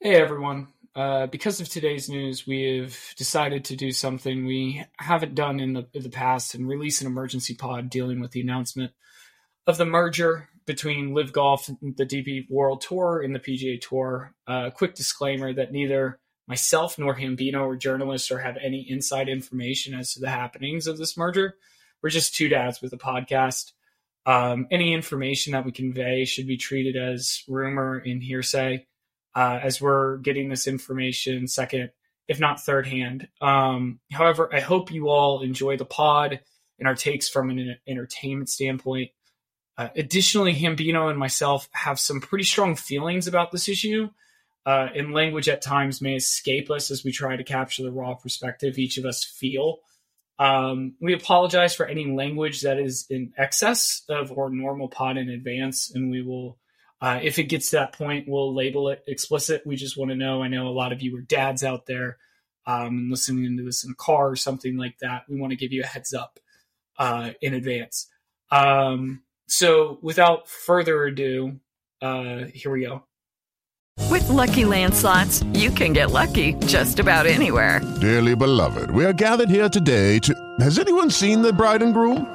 Hey, everyone. Because of today's news, we have decided to do something we haven't done in the past and release an emergency pod dealing with the announcement of the merger between LIV Golf, the DP World Tour, and the PGA Tour. Quick disclaimer that neither myself nor Hambino are journalists or have any inside information as to the happenings of this merger. We're just two dads with a podcast. Any information that we convey should be treated as rumor and hearsay, as we're getting this information second, if not third hand. However, I hope you all enjoy the pod and our takes from an entertainment standpoint. Additionally, Hambino and myself have some pretty strong feelings about this issue, and language at times may escape us as we try to capture the raw perspective each of us feel. We apologize for any language that is in excess of our normal pod in advance, and we will, if it gets to that point, we'll label it explicit. We just want to know. I know a lot of you are dads out there listening to this in a car or something like that. We want to give you a heads up in advance. So without further ado, here we go. With Lucky Land Slots, you can get lucky just about anywhere. Dearly beloved, we are gathered here today to... Has anyone seen the bride and groom?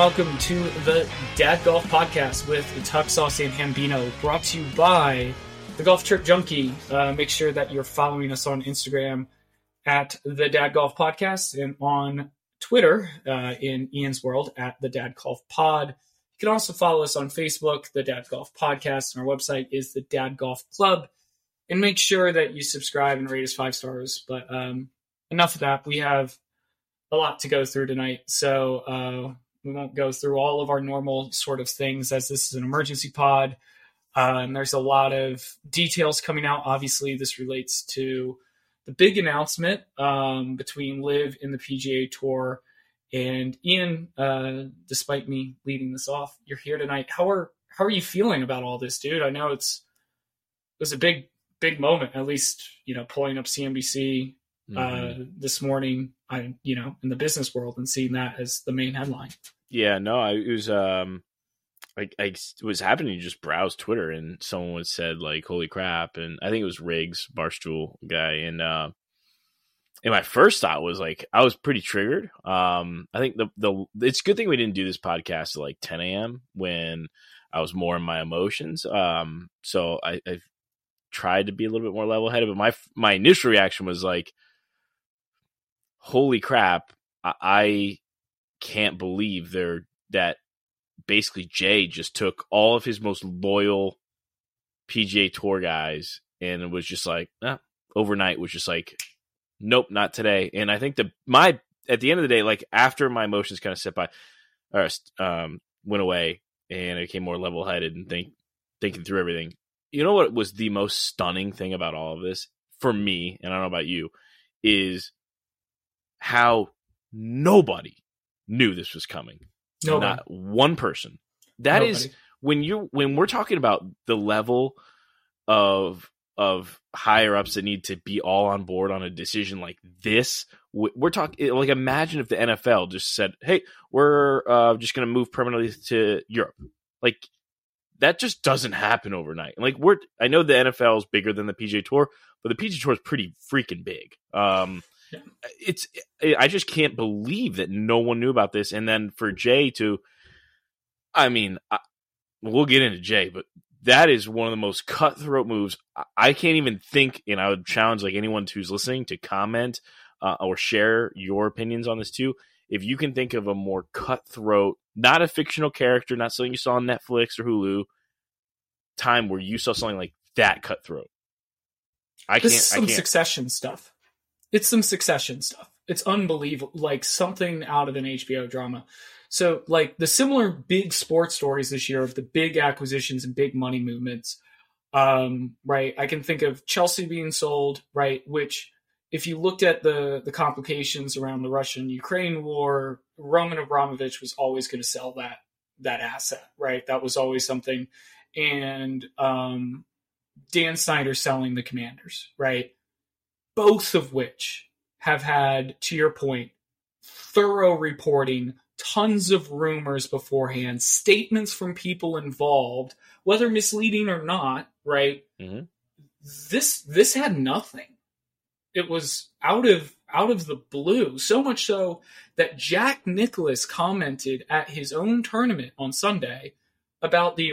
Welcome to the Dad Golf Podcast with Tuck Sauce and Hambino, brought to you by The Golf Trip Junkie. Make sure that you're following us on Instagram at The Dad Golf Podcast and on Twitter in Ian's world at The Dad Golf Pod. You can also follow us on Facebook, The Dad Golf Podcast, and our website is The Dad Golf Club. And make sure that you subscribe and rate us 5 stars. But enough of that. We have a lot to go through tonight, so we won't go through all of our normal sort of things, as this is an emergency pod, and there's a lot of details coming out. Obviously, this relates to the big announcement between LIV and the PGA Tour. And Ian, despite me leading this off, you're here tonight. How are you feeling about all this, dude? I know it was a big moment. At least, you know, pulling up CNBC this morning, I, you know, in the business world, and seeing that as the main headline. Yeah, no, it was, I was happening to just browse Twitter, and someone said, like, holy crap. And I think it was Riggs, Barstool guy. And my first thought was, like, I was pretty triggered. I think it's a good thing we didn't do this podcast at like 10 a.m. when I was more in my emotions. So I've tried to be a little bit more level headed, but my initial reaction was like, holy crap, I can't believe that basically Jay just took all of his most loyal PGA Tour guys and was just like, overnight was just like, nope, not today. And I think at the end of the day, like, after my emotions kind of went away and I became more level headed and thinking through everything, you know what was the most stunning thing about all of this for me, and I don't know about you, is how nobody knew this was coming. Nobody. Not one person. That nobody. Is when we're talking about the level of higher ups that need to be all on board on a decision like this. We're talking, like, imagine if the NFL just said, "Hey, we're just going to move permanently to Europe." Like, that just doesn't happen overnight. Like I know the NFL is bigger than the PGA Tour, but the PGA Tour is pretty freaking big. I just can't believe that no one knew about this. And then for Jay to, we'll get into Jay, but that is one of the most cutthroat moves. I can't even think, and I would challenge like anyone who's listening to comment or share your opinions on this too. If you can think of a more cutthroat, not a fictional character, not something you saw on Netflix or Hulu, time where you saw something like that cutthroat. Succession stuff. It's some Succession stuff. It's unbelievable, like something out of an HBO drama. So like the similar big sports stories this year of the big acquisitions and big money movements, right? I can think of Chelsea being sold, right? Which if you looked at the complications around the Russian-Ukraine war, Roman Abramovich was always going to sell that asset, right? That was always something. And Dan Snyder selling the Commanders, right? Both of which have had, to your point, thorough reporting, tons of rumors beforehand, statements from people involved, whether misleading or not, right? Mm-hmm. This had nothing. It was out of the blue, so much so that Jack Nicklaus commented at his own tournament on Sunday about the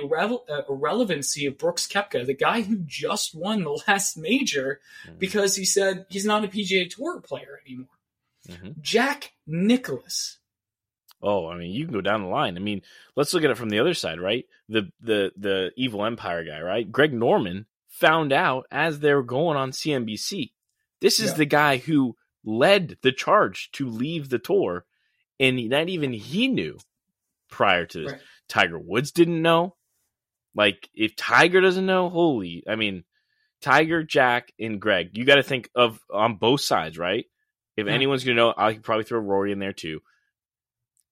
irrelevancy of Brooks Koepka, the guy who just won the last major, because he said he's not a PGA Tour player anymore. Mm-hmm. Jack Nicklaus. Oh, you can go down the line. Let's look at it from the other side, right? The evil empire guy, right? Greg Norman found out as they were going on CNBC. This is the guy who led the charge to leave the tour, and not even he knew prior to this. Right. Tiger Woods didn't know. Like, if Tiger doesn't know, Tiger, Jack, and Greg. You got to think of on both sides, right? If anyone's going to know, I could probably throw Rory in there too.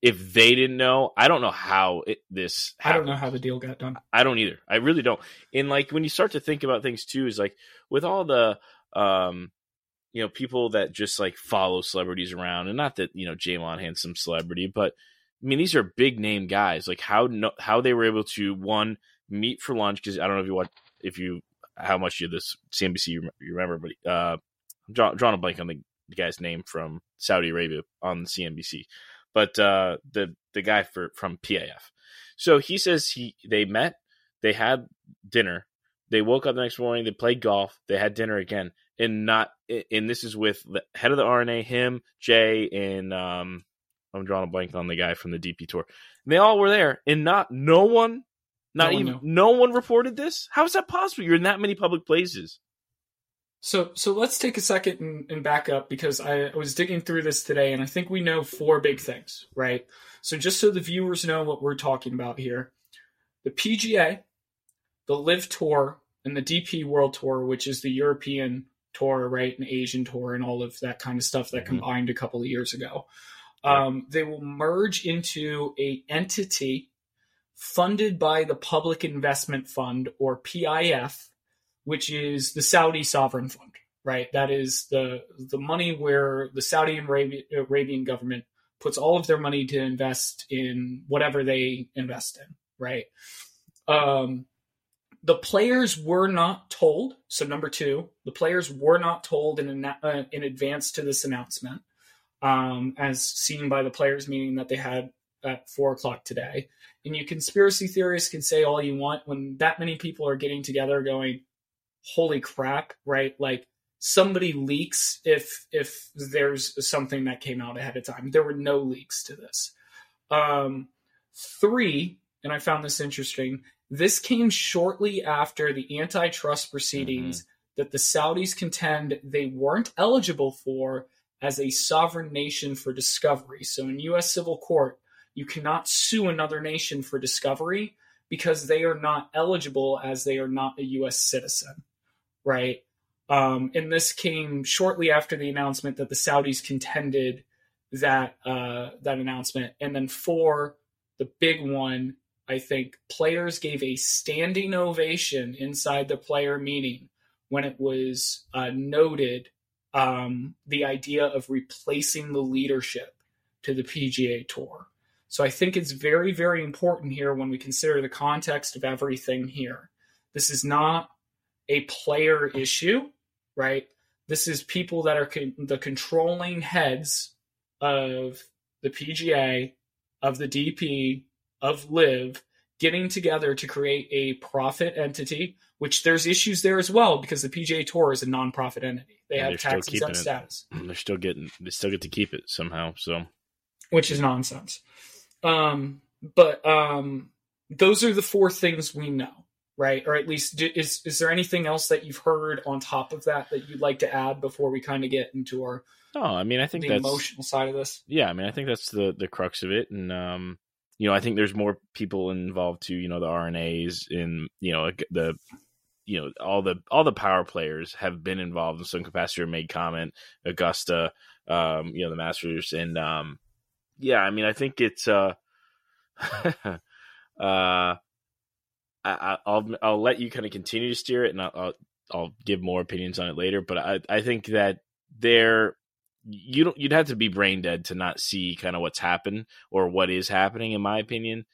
If they didn't know, I don't know how this happened. I don't know how the deal got done. I don't either. I really don't. And, like, when you start to think about things too, is like with all the people that just like follow celebrities around, and not that, Jay Monahan's some celebrity, but these are big name guys. Like how they were able to meet for lunch. Cause I don't know how much of this CNBC you remember, but, drawing a blank on the guy's name from Saudi Arabia on CNBC, but, the guy from PIF. So he says they met, they had dinner, they woke up the next morning, they played golf, they had dinner again. And this is with the head of the RNA, him, Jay, and I'm drawing a blank on the guy from the DP Tour. And they all were there, and no one reported this. How is that possible? You're in that many public places. So let's take a second and back up, because I was digging through this today, and I think we know four big things, right? So just so the viewers know what we're talking about here, the PGA, the LIV Tour, and the DP World Tour, which is the European Tour, right, and Asian Tour, and all of that kind of stuff that combined a couple of years ago. They will merge into a entity funded by the Public Investment Fund, or PIF, which is the Saudi sovereign fund, right? That is the money where the Saudi Arabian government puts all of their money to invest in whatever they invest in, right? The players were not told. So number two, the players were not told in advance to this announcement, as seen by the players' meeting that they had at 4:00 today. And you conspiracy theorists can say all you want, when that many people are getting together going, holy crap, right? Like somebody leaks if there's something that came out ahead of time. There were no leaks to this. Three, and I found this interesting, this came shortly after the antitrust proceedings that the Saudis contend they weren't eligible for as a sovereign nation for discovery. So in U.S. civil court, you cannot sue another nation for discovery because they are not eligible, as they are not a U.S. citizen, right? And this came shortly after the announcement that the Saudis contended that announcement. And then four, the big one, I think players gave a standing ovation inside the player meeting when it was noted the idea of replacing the leadership to the PGA Tour. So I think it's very, very important here when we consider the context of everything here. This is not a player issue, right? This is people that are the controlling heads of the PGA, of the DP, of LIV, getting together to create a profit entity, which there's issues there as well because the PGA Tour is a nonprofit entity. They have tax exempt status. They still get to keep it somehow. So, which is nonsense. But those are the four things we know, right? Or at least is there anything else that you've heard on top of that that you'd like to add before we kind of get into our? No, I mean, I think the emotional side of this. Yeah, I mean, I think that's the crux of it, and you know, I think there's more people involved too. You know, the RNAs and all the power players have been involved in some capacity or made comment. Augusta, the Masters, and yeah, I mean, I think it's I'll let you kind of continue to steer it, and I'll give more opinions on it later. But I think that you'd have to be brain dead to not see kind of what's happened or what is happening, in my opinion.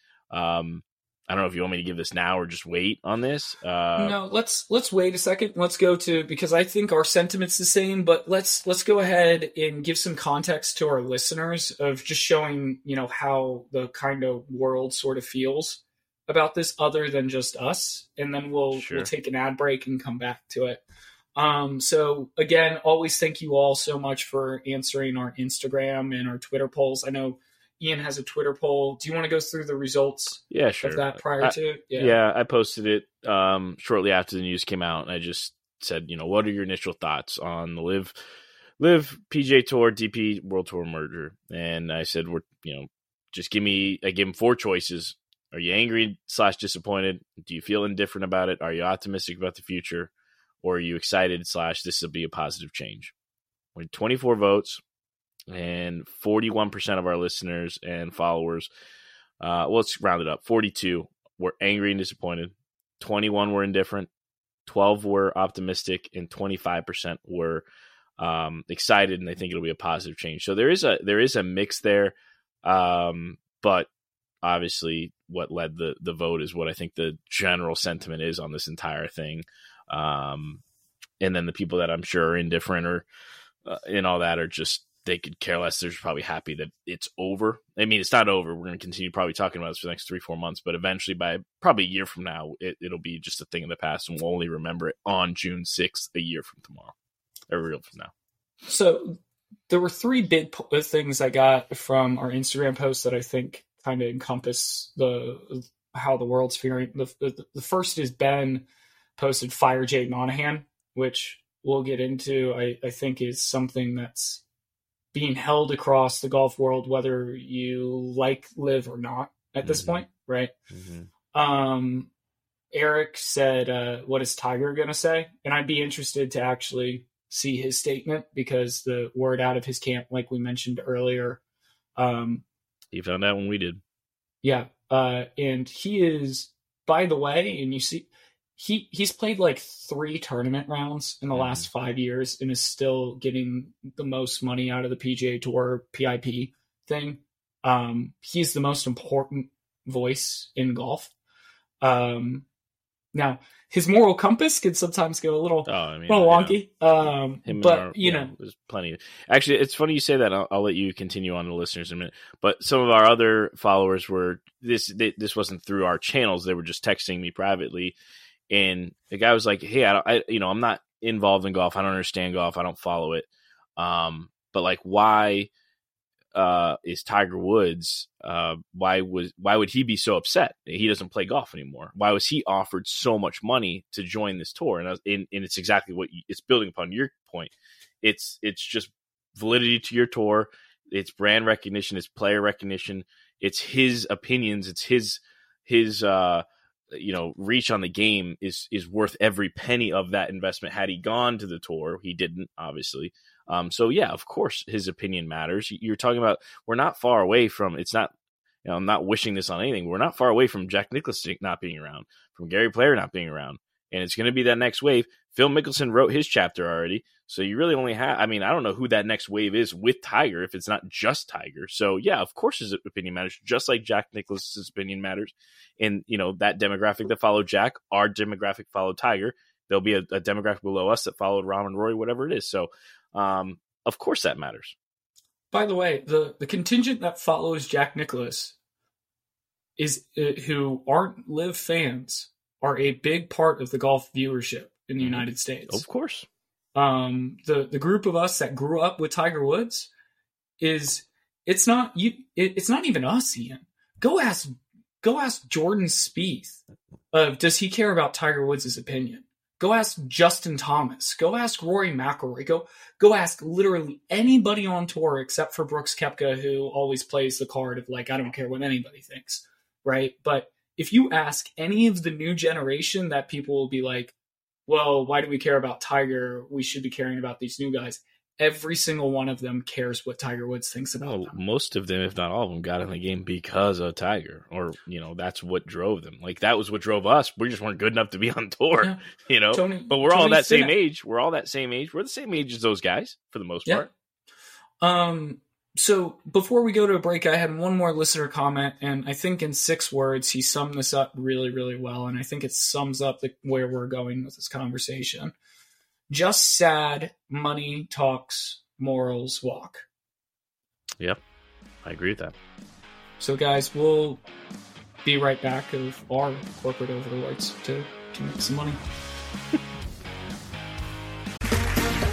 I don't know if you want me to give this now or just wait on this. No, let's wait a second. Let's go to, because I think our sentiment's the same, but let's go ahead and give some context to our listeners of just showing, you know, how the kind of world sort of feels about this other than just us. And then we'll take an ad break and come back to it. So again, always thank you all so much for answering our Instagram and our Twitter polls. I know Ian has a Twitter poll. Do you want to go through the results of that prior to? Yeah, I posted it shortly after the news came out, and I just said, you know, what are your initial thoughts on the LIV PGA Tour DP World Tour merger? And I said, I gave him four choices. Are you angry/disappointed? Do you feel indifferent about it? Are you optimistic about the future? Or are you excited/ this will be a positive change? We had 24 votes, and 41% of our listeners and followers, let's round it up, 42 were angry and disappointed, 21 were indifferent, 12 were optimistic, and 25% were excited, and they think it'll be a positive change. So there is a mix there, but obviously what led the vote is what I think the general sentiment is on this entire thing. And then the people that I'm sure are indifferent or in all that are just, they could care less. They're just probably happy that it's over. I mean, it's not over. We're going to continue probably talking about this for the next 3-4 months, but eventually by probably a year from now, it'll be just a thing of the past, and we'll only remember it on June 6th, a year from tomorrow, or a year from now. So there were three big things I got from our Instagram post that I think kind of encompass how the world's feeling. The first is Ben posted Fire Jay Monahan, which we'll get into. I think is something that's being held across the golf world, whether you like LIV or not at this point, right? Mm-hmm. Eric said, what is Tiger going to say? And I'd be interested to actually see his statement, because the word out of his camp, like we mentioned earlier. He found out when we did. Yeah. And he is, by the way, and you see... He's played like 3 tournament rounds in the last 5 years and is still getting the most money out of the PGA Tour PIP thing. He's the most important voice in golf. Now, his moral compass can sometimes go a little wonky. There's plenty. Actually, it's funny you say that. I'll let you continue on to the listeners in a minute. But some of our other followers were this wasn't through our channels. They were just texting me privately. And the guy was like, hey, I'm not involved in golf. I don't understand golf. I don't follow it. But like, why is Tiger Woods? Why would he be so upset? He doesn't play golf anymore. Why was he offered so much money to join this tour? And it's exactly it's building upon your point. It's just validity to your tour. It's brand recognition. It's player recognition. It's his opinions. It's his reach on the game is worth every penny of that investment. Had he gone to the tour, he didn't, obviously. So yeah, of course his opinion matters. You're talking about, we're not far away from, it's not, you know, I'm not wishing this on anything. We're not far away from Jack Nicklaus not being around, from Gary Player not being around. and it's going to be that next wave. Phil Mickelson wrote his chapter already, so you really only have, I mean, I don't know who that next wave is with Tiger if it's not just Tiger. So, yeah, of course his opinion matters, just like Jack Nicklaus's opinion matters. And, you know, that demographic that followed Jack, our demographic followed Tiger. There'll be a demographic below us that followed Rahm and Rory, whatever it is. So, of course that matters. By the way, the contingent that follows Jack Nicklaus is who aren't LIV fans are a big part of the golf viewership in the United States. Of course. The group of us that grew up with Tiger Woods it's not even us, Ian. Go ask Jordan Spieth of does he care about Tiger Woods' opinion? Go ask Justin Thomas. Go ask Rory McIlroy. Go ask literally anybody on tour except for Brooks Koepka, who always plays the card of like, I don't care what anybody thinks, right? But if you ask any of the new generation, that people will be like, well, why do we care about Tiger? We should be caring about these new guys. Every single one of them cares what Tiger Woods thinks about them. Most of them, if not all of them, got in the game because of Tiger, or, you know, that's what drove them. Like, that was what drove us. We just weren't good enough to be on tour, yeah. You know, but we're all that same age. We're all that same age. We're the same age as those guys for the most part. So before we go to a break, I had one more listener comment, and I think in 6 words, he summed this up really, really well. And I think it sums up where we're going with this conversation. Just sad, money talks, morals walk. Yep, I agree with that. So guys, we'll be right back of our corporate overlords to make some money.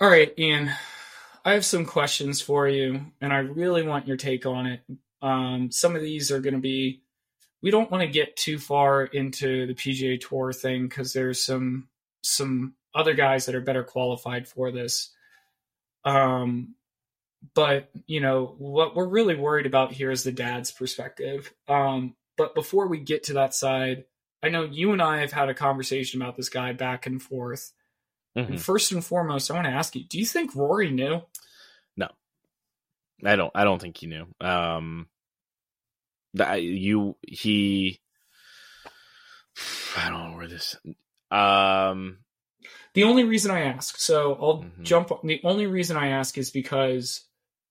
All right, Ian, I have some questions for you, and I really want your take on it. Some of these are going to be, we don't want to get too far into the PGA Tour thing because there's some other guys that are better qualified for this. But, you know, what we're really worried about here is the dad's perspective. But before we get to that side, I know you and I have had a conversation about this guy back and forth. And first and foremost, I want to ask you, do you think Rory knew? No, I don't think he knew. I don't know where this, the only reason I ask, so I'll jump on. The only reason I ask is because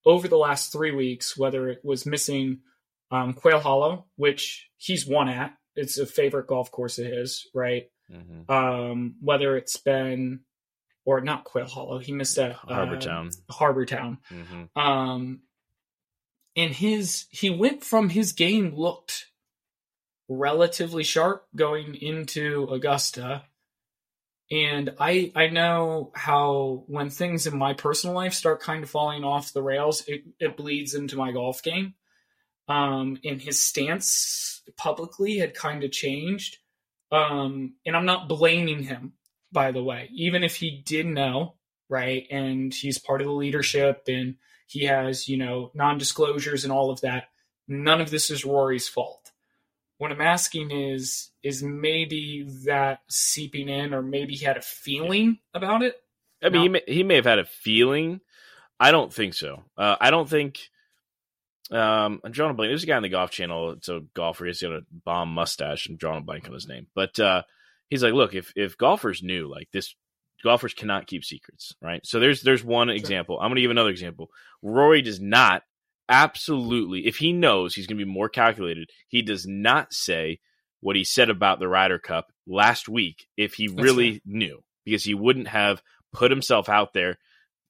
over the last 3 weeks, whether it was missing, Quail Hollow, which he's won at, it's a favorite golf course of his, right? Whether it's been, or not Quail Hollow. He missed at Harbortown. And he went from his game looked relatively sharp going into Augusta. And I know how when things in my personal life start kind of falling off the rails, it bleeds into my golf game. And his stance publicly had kind of changed. And I'm not blaming him, by the way, even if he did know, right? And he's part of the leadership and he has, you know, non-disclosures and all of that. None of this is Rory's fault. What I'm asking is maybe that seeping in, or maybe he had a feeling about it? I mean, he may have had a feeling. I don't think so. I don't think... I'm drawing a blank. There's a guy on the Golf Channel. It's a golfer. He's got a bomb mustache. I'm drawing a blank on his name. But he's like, look, if golfers knew, like this, golfers cannot keep secrets, right? So there's one example. I'm going to give another example. Rory does not absolutely, if he knows he's going to be more calculated, he does not say what he said about the Ryder Cup last week if he really knew, because he wouldn't have put himself out there,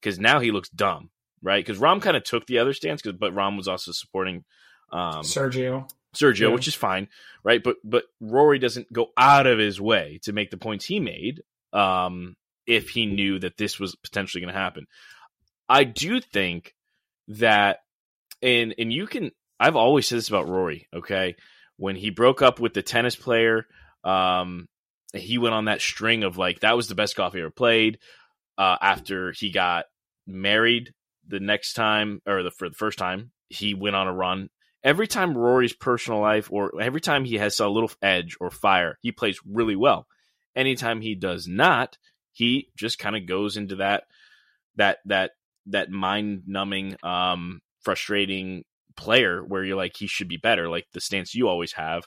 because now he looks dumb. right? Because Rahm kind of took the other stance, but Rahm was also supporting Sergio, yeah. Which is fine, right? But Rory doesn't go out of his way to make the points he made if he knew that this was potentially going to happen. I do think that, and you can, I've always said this about Rory, okay? When he broke up with the tennis player, he went on that string of like, that was the best golf he ever played. After he got married the next time, for the first time, he went on a run. Every time Rory's personal life, or every time he has a little edge or fire, he plays really well. Anytime he does not, he just kind of goes into that mind-numbing, frustrating player where you're like, he should be better, like the stance you always have.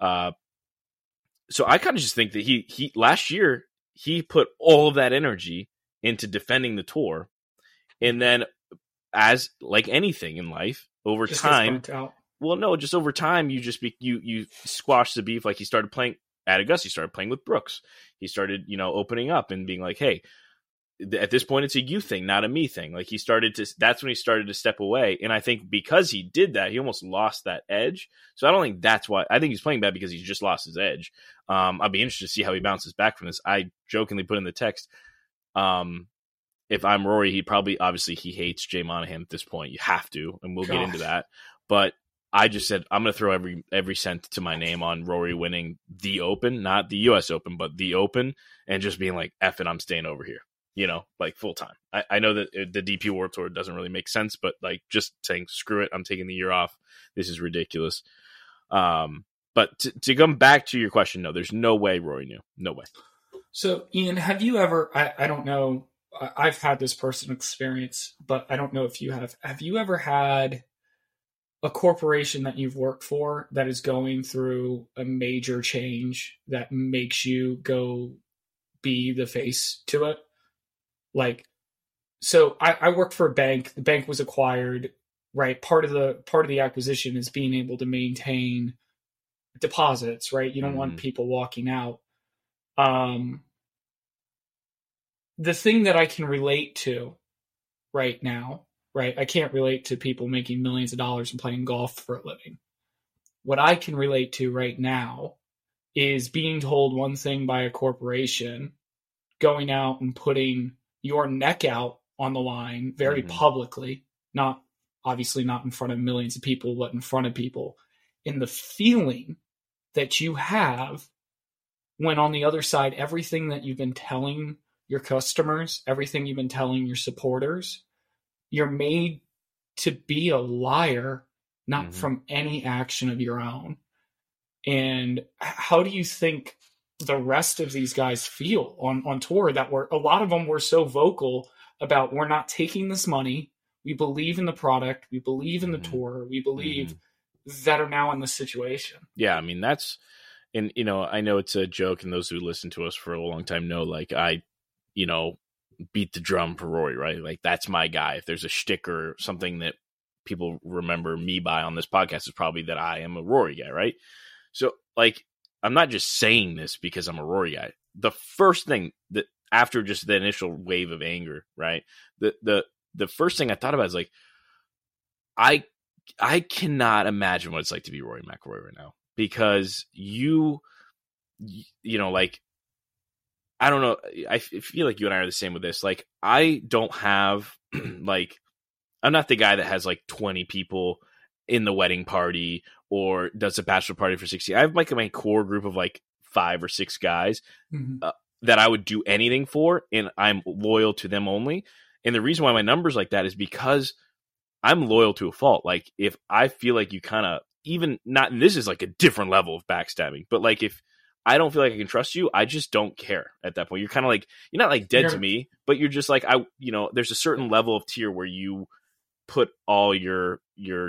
So I kind of just think that he last year, he put all of that energy into defending the tour. And then, as like anything in life, over just time, over time, you squash the beef. Like, he started playing at Augusta, he started playing with Brooks. He started, opening up and being like, hey, at this point, it's a you thing, not a me thing. Like, that's when he started to step away. And I think because he did that, he almost lost that edge. So I don't think that's why. I think he's playing bad because he's just lost his edge. I'll be interested to see how he bounces back from this. I jokingly put in the text, if I'm Rory, he hates Jay Monahan at this point. You have to, and we'll get into that. But I just said, I'm going to throw every cent to my name on Rory winning the Open, not the U.S. Open, but the Open, and just being like, F it, I'm staying over here, like full time. I know that the DP World Tour doesn't really make sense, but like just saying, screw it, I'm taking the year off. This is ridiculous. But to come back to your question, no, there's no way Rory knew. No way. So, Ian, have you ever, I don't know, I've had this personal experience, but I don't know if you have. Have you ever had a corporation that you've worked for that is going through a major change that makes you go be the face to it? Like, so I worked for a bank. The bank was acquired, right? Part of the acquisition is being able to maintain deposits, right? You don't want people walking out. The thing that I can relate to right now, right? I can't relate to people making millions of dollars and playing golf for a living. What I can relate to right now is being told one thing by a corporation, going out and putting your neck out on the line very publicly, not in front of millions of people, but in front of people, in the feeling that you have when on the other side, everything that you've been telling your customers, everything you've been telling your supporters, you're made to be a liar, not from any action of your own. And how do you think the rest of these guys feel on tour that a lot of them were so vocal about, we're not taking this money. We believe in the product. We believe in the tour. We believe that are now in this situation. Yeah. I mean, I know it's a joke, and those who listen to us for a long time know, like, I beat the drum for Rory, right? Like, that's my guy. If there's a shtick or something that people remember me by on this podcast, is probably that I am a Rory guy, right? So, like, I'm not just saying this because I'm a Rory guy. The first thing that, after just the initial wave of anger, right? The first thing I thought about is like, I cannot imagine what it's like to be Rory McIlroy right now, because like, I don't know. I feel like you and I are the same with this. Like, I don't have like, I'm not the guy that has like 20 people in the wedding party or does a bachelor party for 60. I have like my core group of like 5 or 6 guys that I would do anything for, and I'm loyal to them only. And the reason why my number's like that is because I'm loyal to a fault. Like, if I feel like you kind of, even not, and this is like a different level of backstabbing, but like, if I don't feel like I can trust you, I just don't care at that point. You're kind of like, you're not like dead to me, but you're just like, there's a certain level of tier where you put all your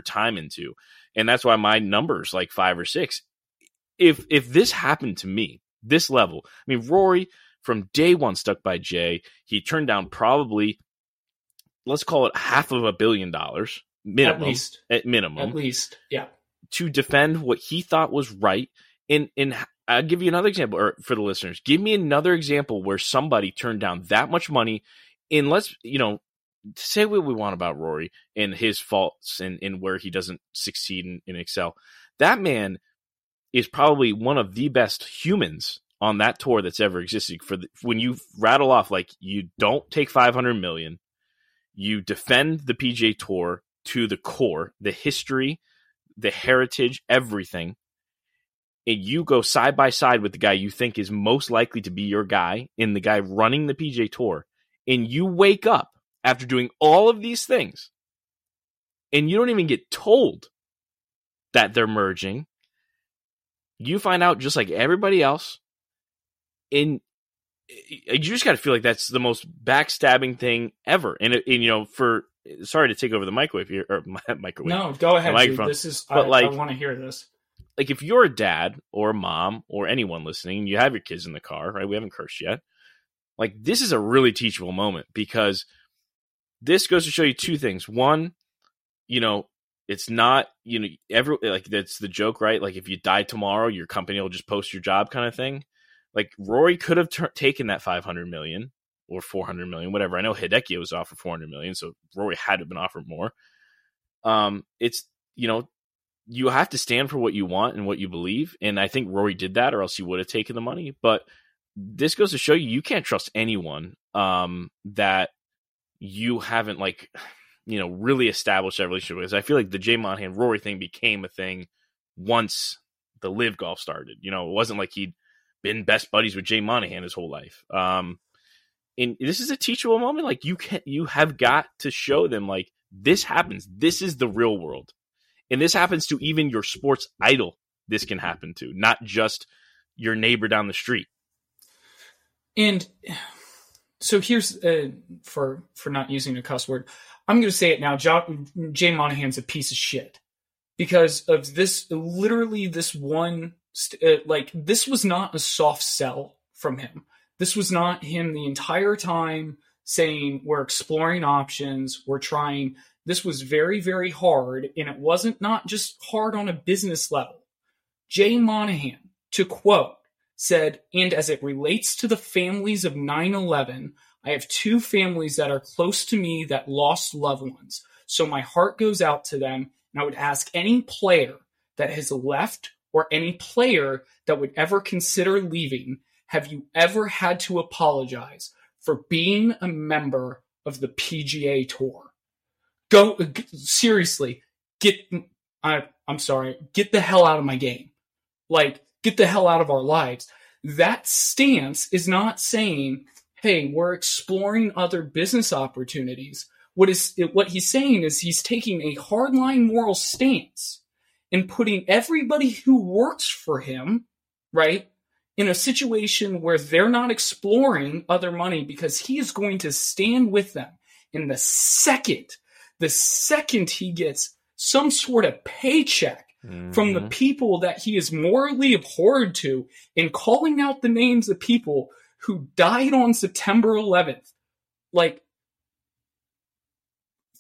time into. And that's why my number's like 5 or 6. If this happened to me, this level, I mean, Rory from day one stuck by Jay. He turned down probably, let's call it $500 million minimum, at least. Yeah. To defend what he thought was right. And I'll give you another example, or for the listeners, give me another example where somebody turned down that much money. And let's, say what we want about Rory and his faults and where he doesn't succeed and excel, that man is probably one of the best humans on that tour that's ever existed. For the, when you rattle off, like, you don't take $500 million, you defend the PGA Tour to the core, the history, the heritage, everything. And you go side by side with the guy you think is most likely to be your guy and the guy running the PGA Tour. And you wake up after doing all of these things and you don't even get told that they're merging. You find out just like everybody else. And you just got to feel like that's the most backstabbing thing ever. And you know, for, sorry to take over the microwave here, or microwave. No, go ahead. This is, but I want to hear this. Like, if you're a dad or a mom or anyone listening, and you have your kids in the car, right? We haven't cursed yet. Like, this is a really teachable moment, because this goes to show you two things. One, you know, it's not, you know, that's the joke, right? Like, if you die tomorrow, your company will just post your job kind of thing. Like, Rory could have taken that $500 million or $400 million, whatever. I know Hideki was offered $400 million, so Rory had to have been offered more. It's, you know, you have to stand for what you want and what you believe. And I think Rory did that, or else he would have taken the money. But this goes to show you, you can't trust anyone that you haven't, like, you know, really established that relationship with. I feel like the Jay Monahan Rory thing became a thing once the LIV Golf started. You know, it wasn't like he'd been best buddies with Jay Monahan his whole life. And this is a teachable moment. Like, you have got to show them, like, this happens. This is the real world. And this happens to even your sports idol. This can happen to, not just your neighbor down the street. And so here's, for not using a cuss word, I'm going to say it now. Jay Monahan's a piece of shit because of this, literally this one, this was not a soft sell from him. This was not him the entire time saying we're exploring options, we're trying. This was very, very hard, and it wasn't not just hard on a business level. Jay Monahan, to quote, said, "And as it relates to the families of 9/11, I have two families that are close to me that lost loved ones. So my heart goes out to them, and I would ask any player that has left or any player that would ever consider leaving, have you ever had to apologize for being a member of the PGA Tour?" Go seriously, I'm sorry, get the hell out of my game. Like, get the hell out of our lives. That stance is not saying, hey, we're exploring other business opportunities. What he's saying is he's taking a hardline moral stance and putting everybody who works for him, right, in a situation where they're not exploring other money because he is going to stand with them. And the second he gets some sort of paycheck from the people that he is morally abhorred to, in calling out the names of people who died on September 11th, like,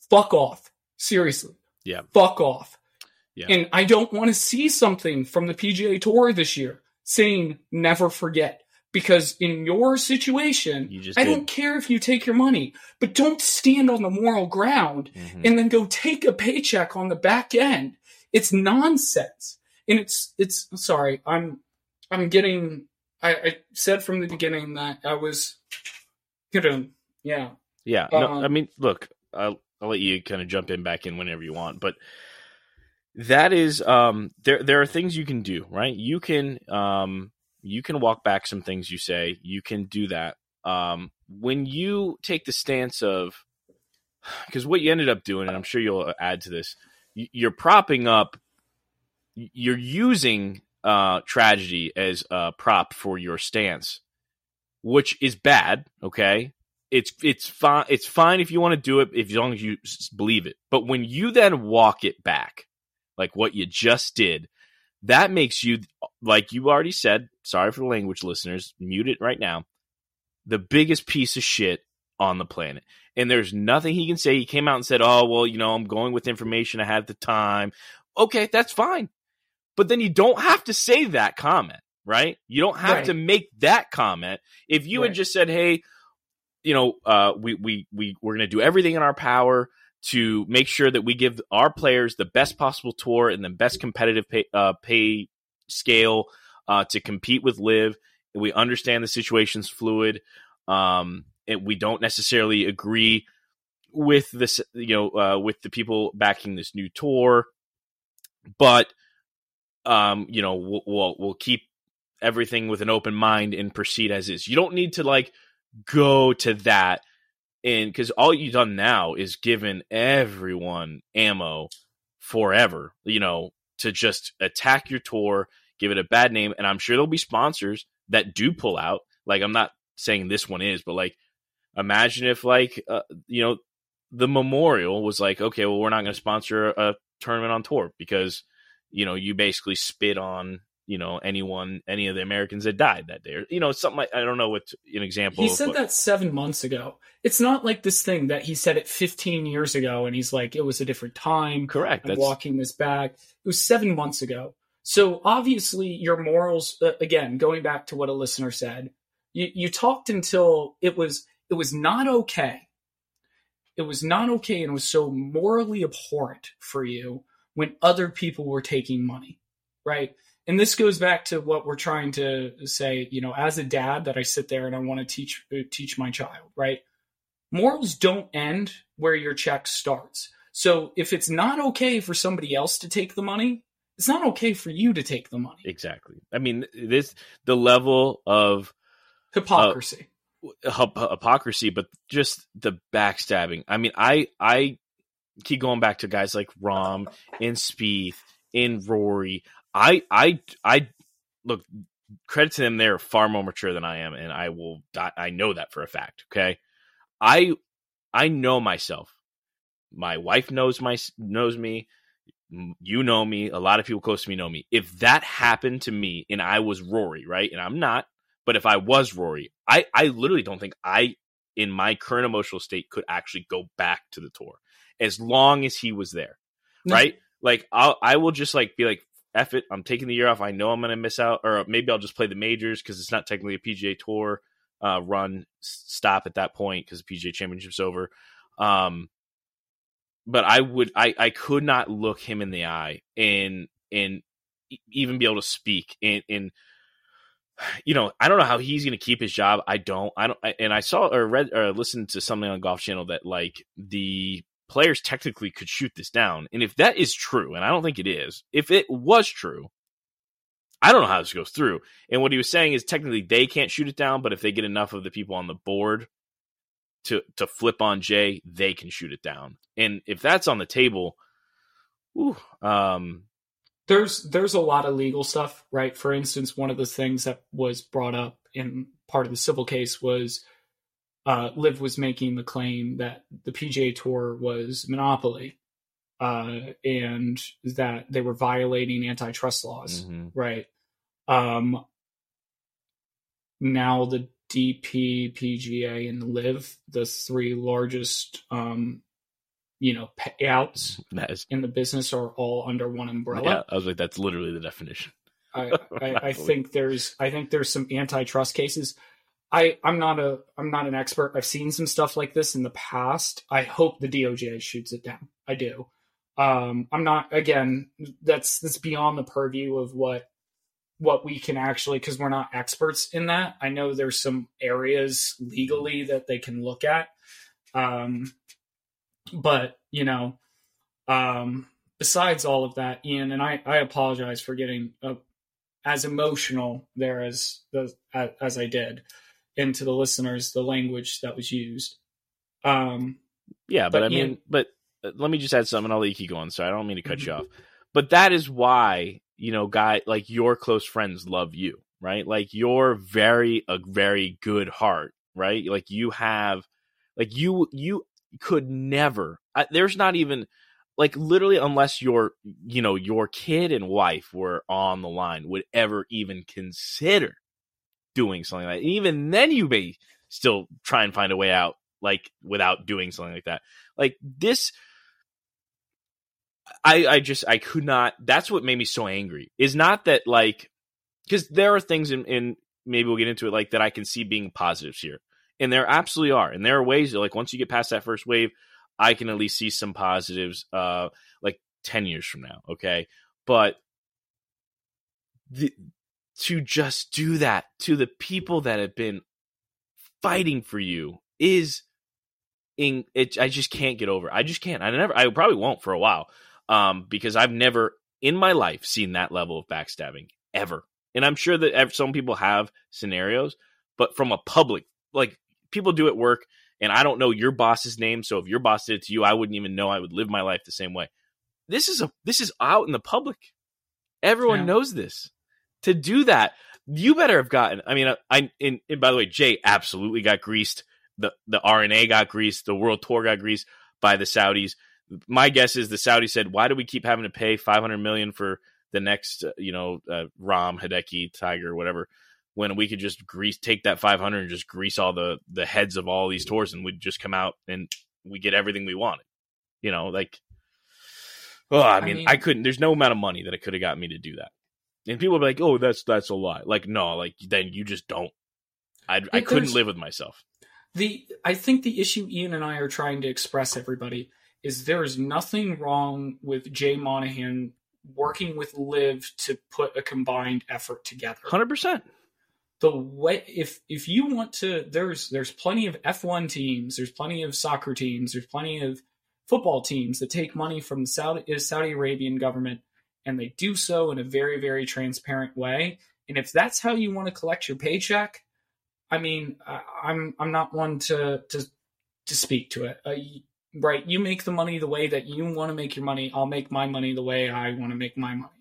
fuck off. Seriously. Yeah. Fuck off. Yeah. And I don't want to see something from the PGA Tour this year saying never forget. Because in your situation, don't care if you take your money, but don't stand on the moral ground and then go take a paycheck on the back end. It's nonsense. And it's sorry, I'm getting, I said from the beginning that I was gonna, yeah. Yeah. No, I mean, look, I'll let you kind of jump in back in whenever you want, but that is, there are things you can do, right? You can walk back some things you say. You can do that. When you take the stance of, because what you ended up doing, and I'm sure you'll add to this, you're propping up, you're using tragedy as a prop for your stance, which is bad. Okay, it's fine. It's fine if you want to do it, as long as you believe it. But when you then walk it back, like what you just did, that makes you, like you already said, sorry for the language, listeners, mute it right now, the biggest piece of shit on the planet. And there's nothing he can say. He came out and said, oh, well, you know, I'm going with information I had at the time. Okay, that's fine. But then you don't have to say that comment, right? You don't have to make that comment. If you had just said, hey, you know, we're going to do everything in our power to make sure that we give our players the best possible tour and the best competitive pay scale to compete with LIV. We understand the situation's fluid, and we don't necessarily agree with this, with the people backing this new tour, but we'll keep everything with an open mind and proceed as is. You don't need to go to that, and because all you've done now is given everyone ammo forever, to just attack your tour, give it a bad name. And I'm sure there'll be sponsors that do pull out. I'm not saying this one is, but imagine if the Memorial was okay, well, we're not going to sponsor a tournament on tour because, you basically spit on, any of the Americans that died that day, or, something I don't know what an example. He said that 7 months ago. It's not like this thing that he said it 15 years ago. And he's like, it was a different time. Correct. I'm walking this back. It was 7 months ago. So obviously your morals, again, going back to what a listener said, you talked until it was not okay. It was not okay. And it was so morally abhorrent for you when other people were taking money, right? And this goes back to what we're trying to say, as a dad that I sit there and I want to teach my child, right? Morals don't end where your check starts. So if it's not okay for somebody else to take the money, it's not okay for you to take the money. Exactly. I mean, the level of hypocrisy, but just the backstabbing. I mean, I keep going back to guys like Rahm and Spieth and Rory. I look, credit to them. They're far more mature than I am. And I know that for a fact. Okay. I know myself. My wife knows me. You know me. A lot of people close to me know me. If that happened to me and I was Rory, right? And I'm not, but if I was Rory, I literally don't think I, in my current emotional state, could actually go back to the tour as long as he was there. Right. I will just be F it, I'm taking the year off. I know I'm going to miss out, or maybe I'll just play the majors because it's not technically a PGA Tour run stop at that point because the PGA Championship's over. But I could not look him in the eye and even be able to speak. And I don't know how he's going to keep his job. And I saw or read or listened to something on Golf Channel that the players technically could shoot this down. And if that is true, and I don't think it is, if it was true, I don't know how this goes through. And what he was saying is technically they can't shoot it down, but if they get enough of the people on the board to flip on Jay, they can shoot it down. And if that's on the table, there's a lot of legal stuff, right? For instance, one of the things that was brought up in part of the civil case was LIV was making the claim that the PGA Tour was monopoly and that they were violating antitrust laws, mm-hmm. right? Now the DP, PGA, and LIV, the three largest, payouts in the business are all under one umbrella. Yeah, I was like, that's literally the definition. I think there's some antitrust cases. I'm not an expert. I've seen some stuff like this in the past. I hope the DOJ shoots it down. I do. That's beyond the purview of what we can actually, because we're not experts in that. I know there's some areas legally that they can look at. Besides all of that, Ian, and I apologize for getting as emotional there as I did. And to the listeners, the language that was used. Let me just add something. I'll let you go on. So I don't mean to cut you off, but that is why, guy, your close friends love you, right? You're a very good heart, right? You have, you could never, there's not even literally, unless your kid and wife were on the line, would ever even consider doing something like that. And even then you may still try and find a way out, without doing something like that. This, I could not, that's what made me so angry, is not that because there are things in, maybe we'll get into it, that I can see being positives here. And there absolutely are. And there are ways that, like, once you get past that first wave, I can at least see some positives, like 10 years from now. Okay. But to just do that to the people that have been fighting for you is I just can't get over. I just can't. I probably won't for a while. Because I've never in my life seen that level of backstabbing ever. And I'm sure that some people have scenarios, but from a public, like, people do at work, and I don't know your boss's name. So if your boss did it to you, I wouldn't even know. I would live my life the same way. This is out in the public. Everyone knows this. To do that, you better have gotten. I mean, and by the way, Jay absolutely got greased. The RNA got greased. The World Tour got greased by the Saudis. My guess is the Saudi said, "Why do we keep having to pay $500 million for the next, Rahm, Hideki, Tiger, whatever, when we could just take that $500 and just grease all the heads of all these tours, and we'd just come out and we get everything we wanted, I couldn't. There's no amount of money that it could have got me to do that." And people would be like, "Oh, that's a lie." Like, no, like, then you just don't. I couldn't live with myself. I think the issue Ian and I are trying to express, everybody, is there is nothing wrong with Jay Monahan working with LIV to put a combined effort together. 100%. The way, if you want to, there's plenty of F1 teams, there's plenty of soccer teams, there's plenty of football teams that take money from the Saudi Arabian government. And they do so in a very, very transparent way. And if that's how you want to collect your paycheck, I mean, I'm not one to speak to it, right? You make the money the way that you want to make your money. I'll make my money the way I want to make my money.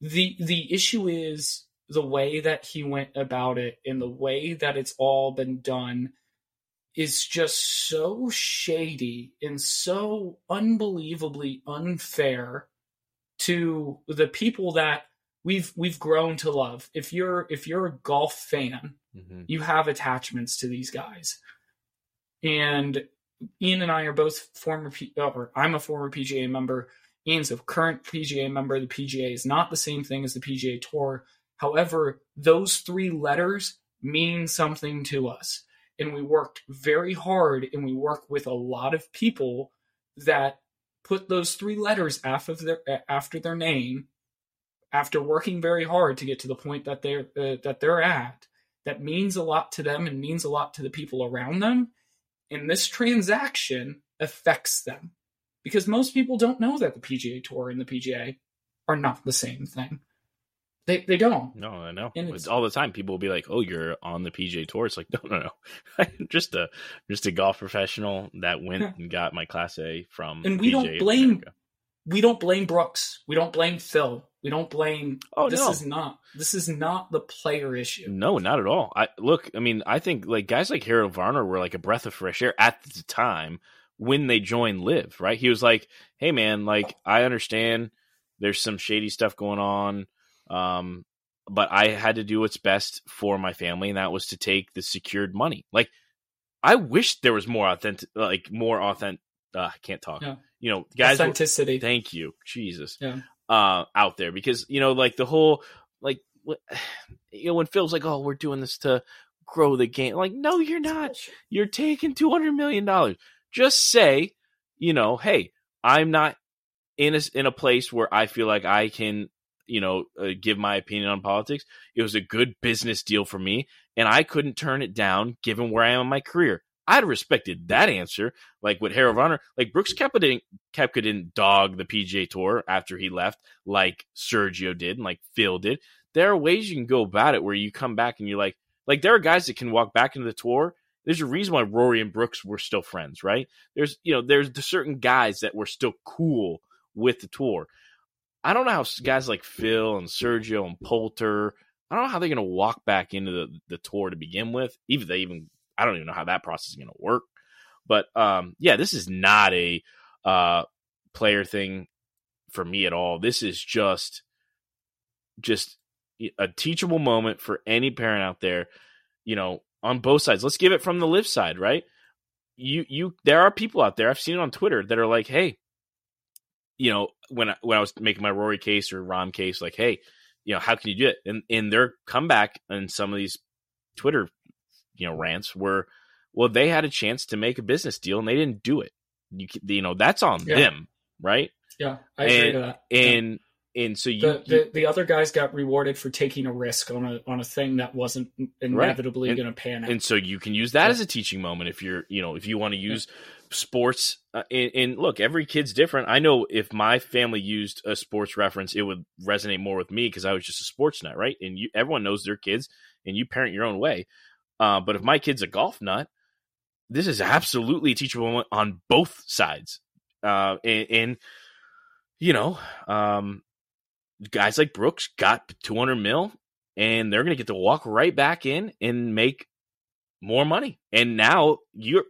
The issue is the way that he went about it and the way that it's all been done is just so shady and so unbelievably unfair to the people that we've grown to love. If you're a golf fan, you have attachments to these guys. And Ian and I are both I'm a former PGA member. Ian's a current PGA member. The PGA is not the same thing as the PGA Tour. However, those three letters mean something to us. And we worked very hard, and we work with a lot of people that put those three letters after their name, after working very hard to get to the point that they're at. That means a lot to them and means a lot to the people around them. And this transaction affects them, because most people don't know that the PGA Tour and the PGA are not the same thing. They don't. No, I know. And it's all the time. People will be like, "Oh, you're on the PGA Tour." It's like, no. I'm just a golf professional that went and got my Class A from. And we PGA don't blame. America. We don't blame Brooks. We don't blame Phil. We don't blame. Oh, this no. This is not the player issue. No, not at all. I think, like, guys like Harold Varner were like a breath of fresh air at the time when they joined LIV. Right? He was like, "Hey, man, like, I understand there's some shady stuff going on. But I had to do what's best for my family, and that was to take the secured money." Like, I wish there was more authentic. I can't talk. Yeah. Guys, authenticity. Thank you, Jesus. Yeah. Out there, because the whole when Phil's like, "Oh, we're doing this to grow the game," like, no, you're not. You're taking $200 million. Just say, hey, I'm not in a place where I feel like I can. Give my opinion on politics. It was a good business deal for me, and I couldn't turn it down given where I am in my career. I'd respected that answer. Like with Harold Varner, like Brooks Koepka didn't dog the PGA Tour after he left, like Sergio did and like Phil did. There are ways you can go about it where you come back and you're like there are guys that can walk back into the tour. There's a reason why Rory and Brooks were still friends, right? There's the certain guys that were still cool with the tour. I don't know how guys like Phil and Sergio and Poulter, I don't know how they're going to walk back into the tour to begin with. I don't even know how that process is going to work. But this is not a player thing for me at all. This is just a teachable moment for any parent out there, on both sides. Let's give it from the LIV side, right? There are people out there, I've seen it on Twitter, that are like, "Hey, when I was making my Rory case or Rahm case, like, hey, how can you do it?" And their comeback in some of these Twitter rants were, well, they had a chance to make a business deal and they didn't do it. You know, that's on them, right? Yeah, I agree to that. And so the other guys got rewarded for taking a risk on a thing that wasn't inevitably going to pan out. And so you can use that as a teaching moment if you're, if you want to use sports. And look, every kid's different. I know if my family used a sports reference, it would resonate more with me because I was just a sports nut, right? And everyone knows their kids, and you parent your own way. But if my kid's a golf nut, this is absolutely teachable on both sides. Guys like Brooks got $200 million and they're going to get to walk right back in and make more money. And now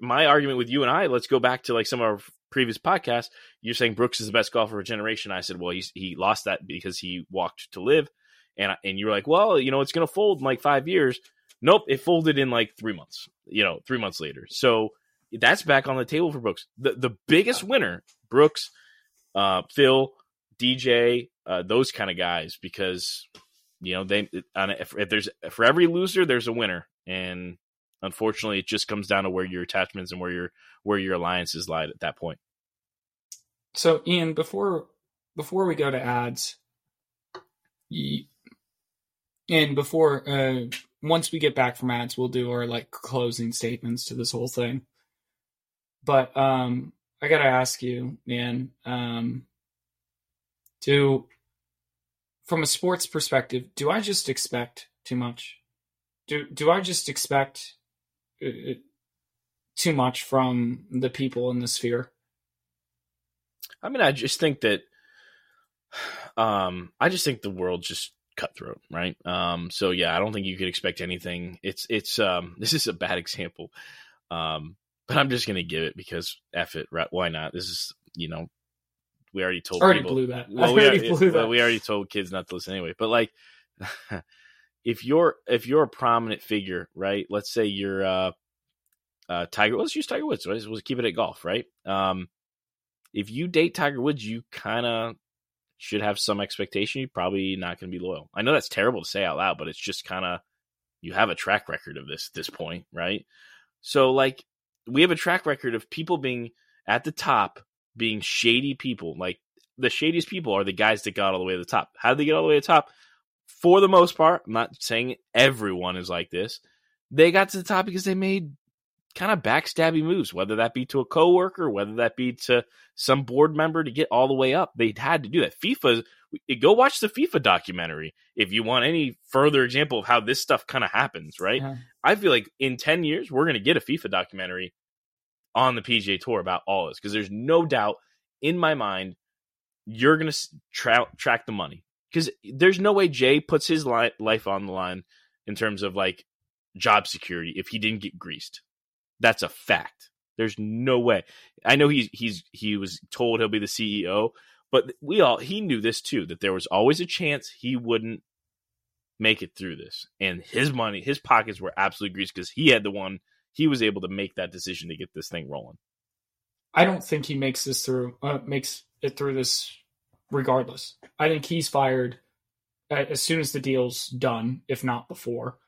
my argument with you and I, let's go back to like some of our previous podcasts. You're saying Brooks is the best golfer of a generation. I said, well, he lost that because he walked to live. And you were like, well, it's going to fold in like 5 years. Nope. It folded in like 3 months, 3 months later. So that's back on the table for Brooks. The biggest winner, Brooks, Phil, DJ, those kind of guys, because if there's for every loser there's a winner, and unfortunately it just comes down to where your attachments and where your alliances lie at that point. So Ian, before we go to ads, and before once we get back from ads, we'll do our like closing statements to this whole thing. But I gotta ask you, man. From a sports perspective, do I just expect too much? Do I just expect too much from the people in the sphere? I mean, I just think that, the world's just cutthroat, right? So yeah, I don't think you could expect anything. It's this is a bad example, but I'm just gonna give it because F it, right? Why not? This is we already told people. Blew that. Well, we already told kids not to listen anyway. But like, if you're a prominent figure, right? Let's say you're Tiger. Let's use Tiger Woods. Right? Let's keep it at golf, right? If you date Tiger Woods, you kind of should have some expectation. You're probably not going to be loyal. I know that's terrible to say out loud, but it's just kind of, you have a track record of this at this point, right? So like, we have a track record of people being at the top, being shady people. Like the shadiest people are the guys that got all the way to the top. How did they get all the way to the top? For the most part, I'm not saying everyone is like this. They got to the top because they made kind of backstabby moves, whether that be to a coworker, whether that be to some board member to get all the way up. They had to do that. FIFA, go watch the FIFA documentary if you want any further example of how this stuff kind of happens, right? Yeah. I feel like in 10 years, we're going to get a FIFA documentary on the PGA Tour about all this, because there's no doubt in my mind you're going to track the money, because there's no way Jay puts his life on the line in terms of like job security if he didn't get greased. That's a fact. There's no way. I know he was told he'll be the CEO, but he knew this too, that there was always a chance he wouldn't make it through this, and his money, his pockets were absolutely greased because he was able to make that decision to get this thing rolling. I don't think he makes it through this regardless. I think he's fired as soon as the deal's done, if not before.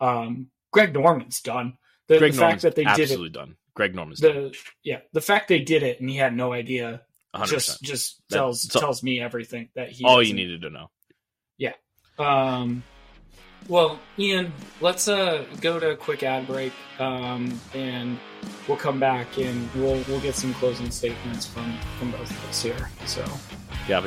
Greg Norman's done. The fact that they did it, absolutely done. Greg Norman's done. Yeah, the fact they did it and he had no idea 100%. just tells me everything that he all you needed to know. Yeah. Well, Ian, let's go to a quick ad break, and we'll come back and we'll get some closing statements from both of us here. So, yeah.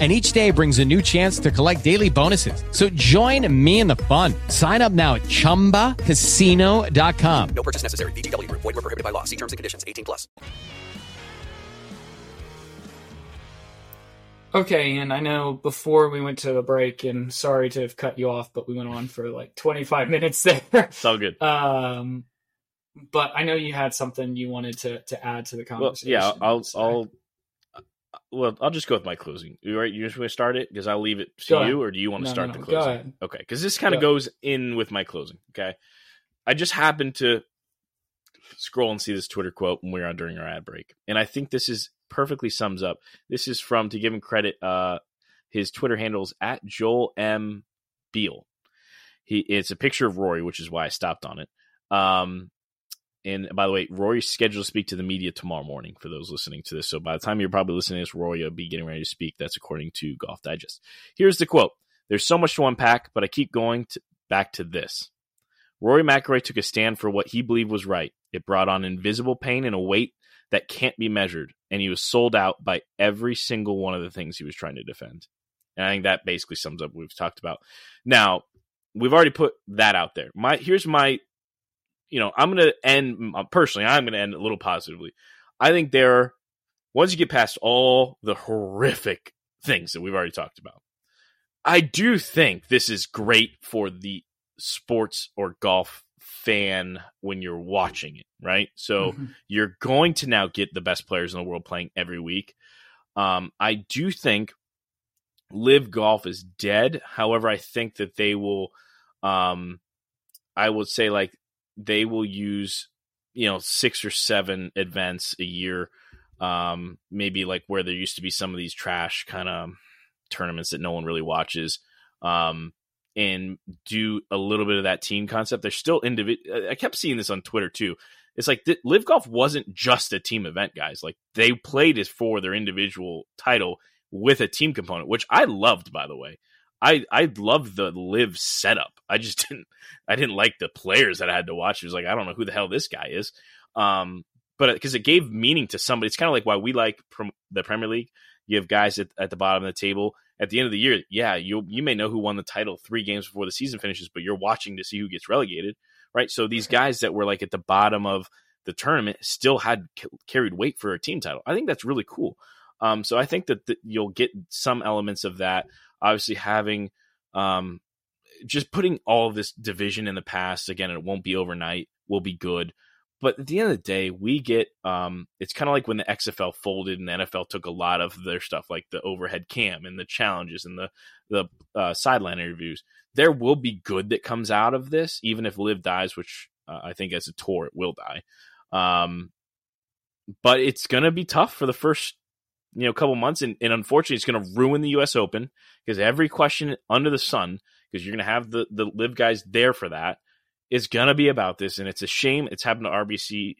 And each day brings a new chance to collect daily bonuses. So join me in the fun. Sign up now at ChumbaCasino.com. No purchase necessary. VGW Group. Void where prohibited by law. See terms and conditions. 18+. Okay, and I know before we went to the break, and sorry to have cut you off, but we went on for like 25 minutes there. It's all good. But I know you had something you wanted to add to the conversation. Well, yeah, I'll just go with my closing. Right, you just want to start it because I'll leave it to you, or do you want to start the closing? Go ahead. Okay, because this kind of goes in with my closing. Okay, I just happened to scroll and see this Twitter quote when we were on during our ad break, and I think this is perfectly sums up. This is from, to give him credit, his Twitter handle's at Joel M. Beal. It's a picture of Rory, which is why I stopped on it. And by the way, Rory's scheduled to speak to the media tomorrow morning for those listening to this. So by the time you're probably listening to this, Rory will be getting ready to speak. That's according to Golf Digest. Here's the quote. There's so much to unpack, but I keep going back to this. Rory McIlroy took a stand for what he believed was right. It brought on invisible pain and a weight that can't be measured. And he was sold out by every single one of the things he was trying to defend. And I think that basically sums up what we've talked about. Now, we've already put that out there. I'm going to end, personally, I'm going to end a little positively. I think once you get past all the horrific things that we've already talked about, I do think this is great for the sports or golf fan when you're watching it, right? So you're going to now get the best players in the world playing every week. I do think LIV Golf is dead. However, I think that they will, I would say, like, they will use, 6 or 7 events a year, maybe like where there used to be some of these trash kind of tournaments that no one really watches, and do a little bit of that team concept. They're still individual. I kept seeing this on Twitter too. It's like LIV Golf wasn't just a team event, guys. Like, they played it for their individual title with a team component, which I loved, by the way. I loved the LIV setup. I didn't like the players that I had to watch. It was like, I don't know who the hell this guy is. But because it gave meaning to somebody. It's kind of like why we like the Premier League. You have guys at the bottom of the table. At the end of the year, yeah, you may know who won the title 3 games before the season finishes, but you're watching to see who gets relegated, right? So these guys that were like at the bottom of the tournament still had carried weight for a team title. I think that's really cool. So I think that you'll get some elements of that. Obviously, having just putting all of this division in the past, again, it won't be overnight, will be good. But at the end of the day, we get it's kind of like when the XFL folded and the NFL took a lot of their stuff, like the overhead cam and the challenges and the sideline interviews. There will be good that comes out of this, even if LIV dies, which I think as a tour it will die. But it's going to be tough for the first couple months, and unfortunately, it's going to ruin the U.S. Open because every question under the sun, because you're going to have the LIV guys there for that. Is going to be about this, and it's a shame it's happened to RBC,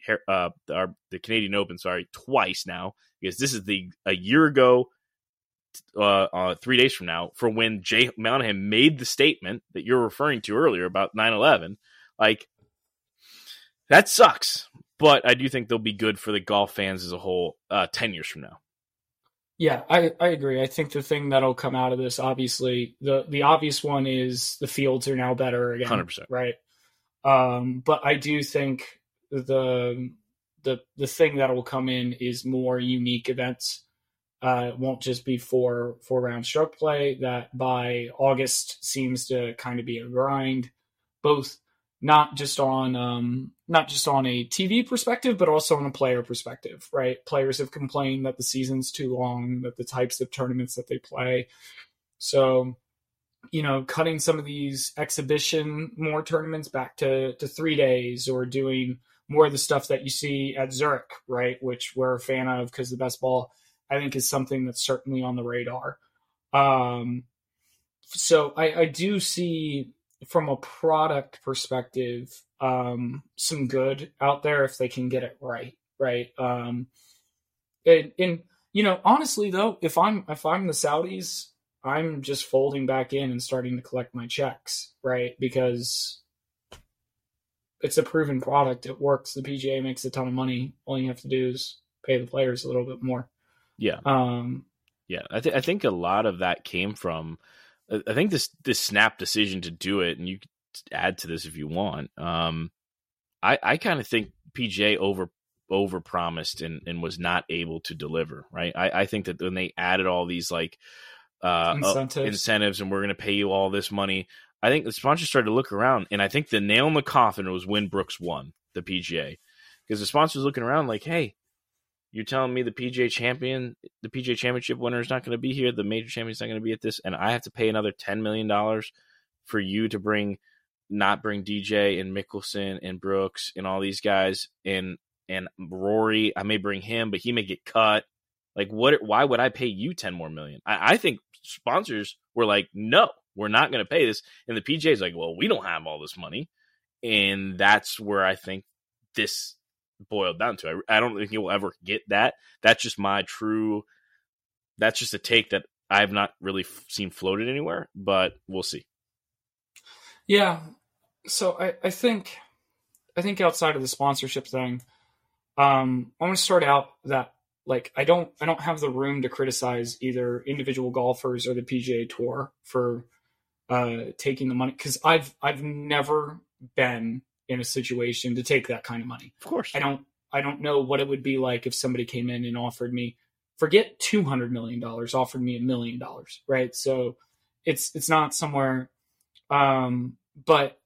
the Canadian Open, twice now, because this is a year ago, 3 days from now, for when Jay Monahan made the statement that you're referring to earlier about 9/11. Like, that sucks, but I do think they'll be good for the golf fans as a whole 10 years from now. Yeah, I agree. I think the thing that'll come out of this, obviously, the obvious one is the fields are now better again. 100%. Right? But I do think the thing that will come in is more unique events. It won't just be 4-round stroke play that by August seems to kind of be a grind, both not just on a TV perspective, but also on a player perspective, right? Players have complained that the season's too long, that the types of tournaments that they play. So, cutting some of these exhibition more tournaments back to 3 days, or doing more of the stuff that you see at Zurich, right, which we're a fan of because the best ball, I think, is something that's certainly on the radar. So I do see from a product perspective some good out there if they can get it right. Honestly, though, if I'm the Saudis, I'm just folding back in and starting to collect my checks, right? Because it's a proven product. It works. The PGA makes a ton of money. All you have to do is pay the players a little bit more. Yeah. I think a lot of that came from, I think this snap decision to do it, and you could add to this if you want. I kind of think PGA overpromised and was not able to deliver, right? I think that when they added all these like incentives and we're going to pay you all this money, I think the sponsors started to look around, and I think the nail in the coffin was when Brooks won the PGA, because the sponsors looking around like, hey, you're telling me the PGA championship winner is not going to be here. The major champion is not going to be at this. And I have to pay another $10 million for you to not bring DJ and Mickelson and Brooks and all these guys and Rory. I may bring him, but he may get cut. Like why would I pay you 10 more million? I think sponsors were like, no, we're not going to pay this. And the PGA is like, well, we don't have all this money. And that's where I think this boiled down to. I don't think you'll ever get that. That's just a take that I've not really seen floated anywhere, but we'll see. Yeah. So I think outside of the sponsorship thing, I want to start out that like, I don't have the room to criticize either individual golfers or the PGA Tour for taking the money. 'Cause I've never been in a situation to take that kind of money. Of course. I don't know what it would be like if somebody came in and offered me, forget $200 million, offered me $1 million, right? So it's not somewhere. But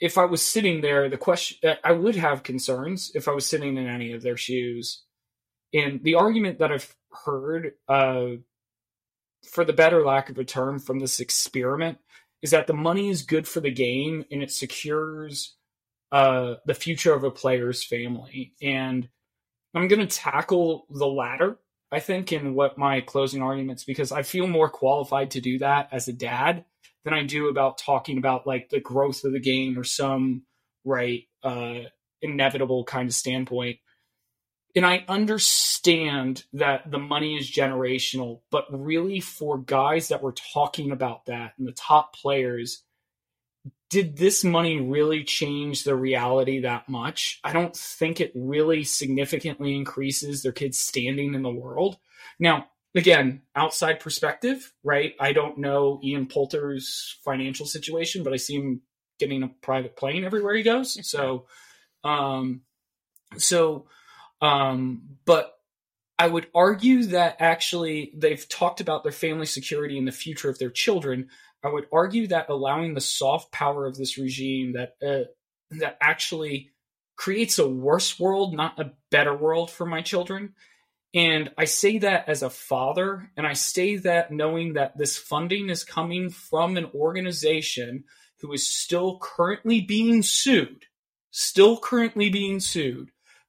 if I was sitting there, the question, I would have concerns if I was sitting in any of their shoes. And the argument that I've heard, for the better lack of a term, from this experiment is that the money is good for the game and it secures the future of a player's family. And I'm going to tackle the latter, I think, in what my closing arguments, because I feel more qualified to do that as a dad than I do about talking about like the growth of the game or some right inevitable kind of standpoint. And I understand that the money is generational, but really for guys that were talking about that and the top players, did this money really change the reality that much? I don't think it really significantly increases their kids' standing in the world. Now, again, outside perspective, right? I don't know Ian Poulter's financial situation, but I see him getting a private plane everywhere he goes. But I would argue that actually they've talked about their family security and the future of their children. I would argue that allowing the soft power of this regime that actually creates a worse world, not a better world for my children. And I say that as a father, and I say that knowing that this funding is coming from an organization who is still currently being sued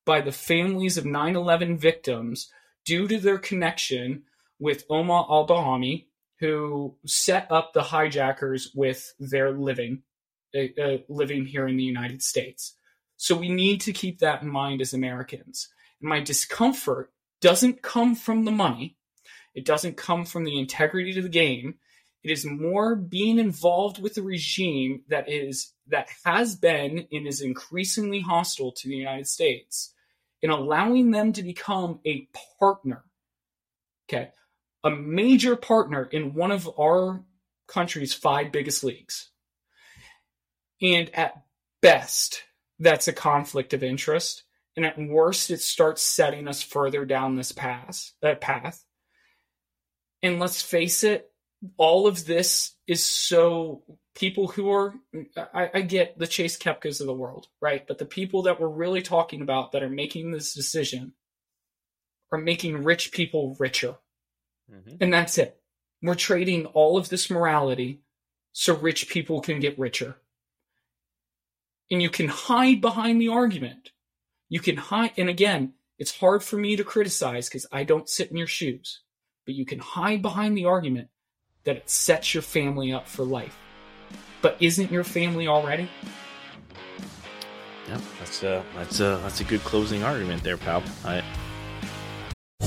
by the families of 9/11 victims due to their connection with Omar al-Bahami, who set up the hijackers with their living here in the United States. So we need to keep that in mind as Americans. And my discomfort doesn't come from the money. It doesn't come from the integrity of the game. It is more being involved with a regime that has been and is increasingly hostile to the United States, and allowing them to become a partner. Okay. A major partner in one of our country's 5 biggest leagues. And at best, that's a conflict of interest. And at worst, it starts setting us further down this path. And let's face it, all of this is so people who are, I get the Chase Koepkas of the world, right? But the people that we're really talking about that are making this decision are making rich people richer. Mm-hmm. And that's it. We're trading all of this morality so rich people can get richer. And you can hide behind the argument. You can hide. And again, it's hard for me to criticize because I don't sit in your shoes. But you can hide behind the argument that it sets your family up for life. But isn't your family already? Yep, that's a good closing argument there, pal.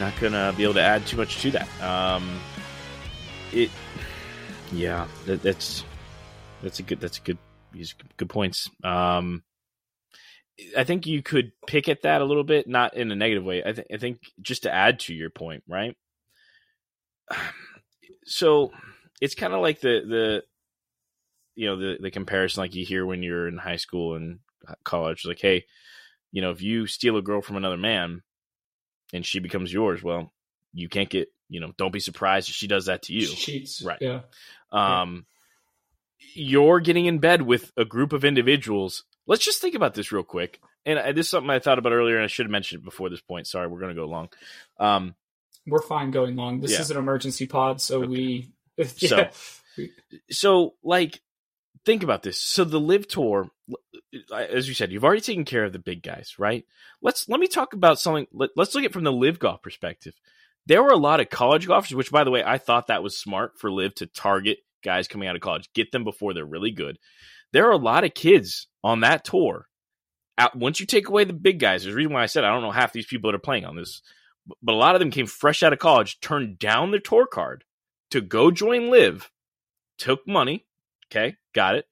Not gonna be able to add too much to that. That's good points. I think you could pick at that a little bit, not in a negative way. I think just to add to your point, right? So it's kind of like the comparison like you hear when you're in high school and college, like, hey, you know, if you steal a girl from another man and she becomes yours, well, you can't get, don't be surprised if she does that to you. She cheats. Right. Yeah. You're getting in bed with a group of individuals. Let's just think about this real quick. And this is something I thought about earlier, and I should have mentioned it before this point. Sorry, we're going to go long. We're fine going long. This is an emergency pod, so okay. Think about this. So the LIV Tour, as you said, you've already taken care of the big guys, right? Let me talk about something. Let's look at it from the LIV Golf perspective. There were a lot of college golfers, which, by the way, I thought that was smart for LIV to target guys coming out of college, get them before they're really good. There are a lot of kids on that tour. Once you take away the big guys, there's a reason why I said I don't know half these people that are playing on this, but a lot of them came fresh out of college, turned down their tour card to go join LIV, took money. Okay, got it.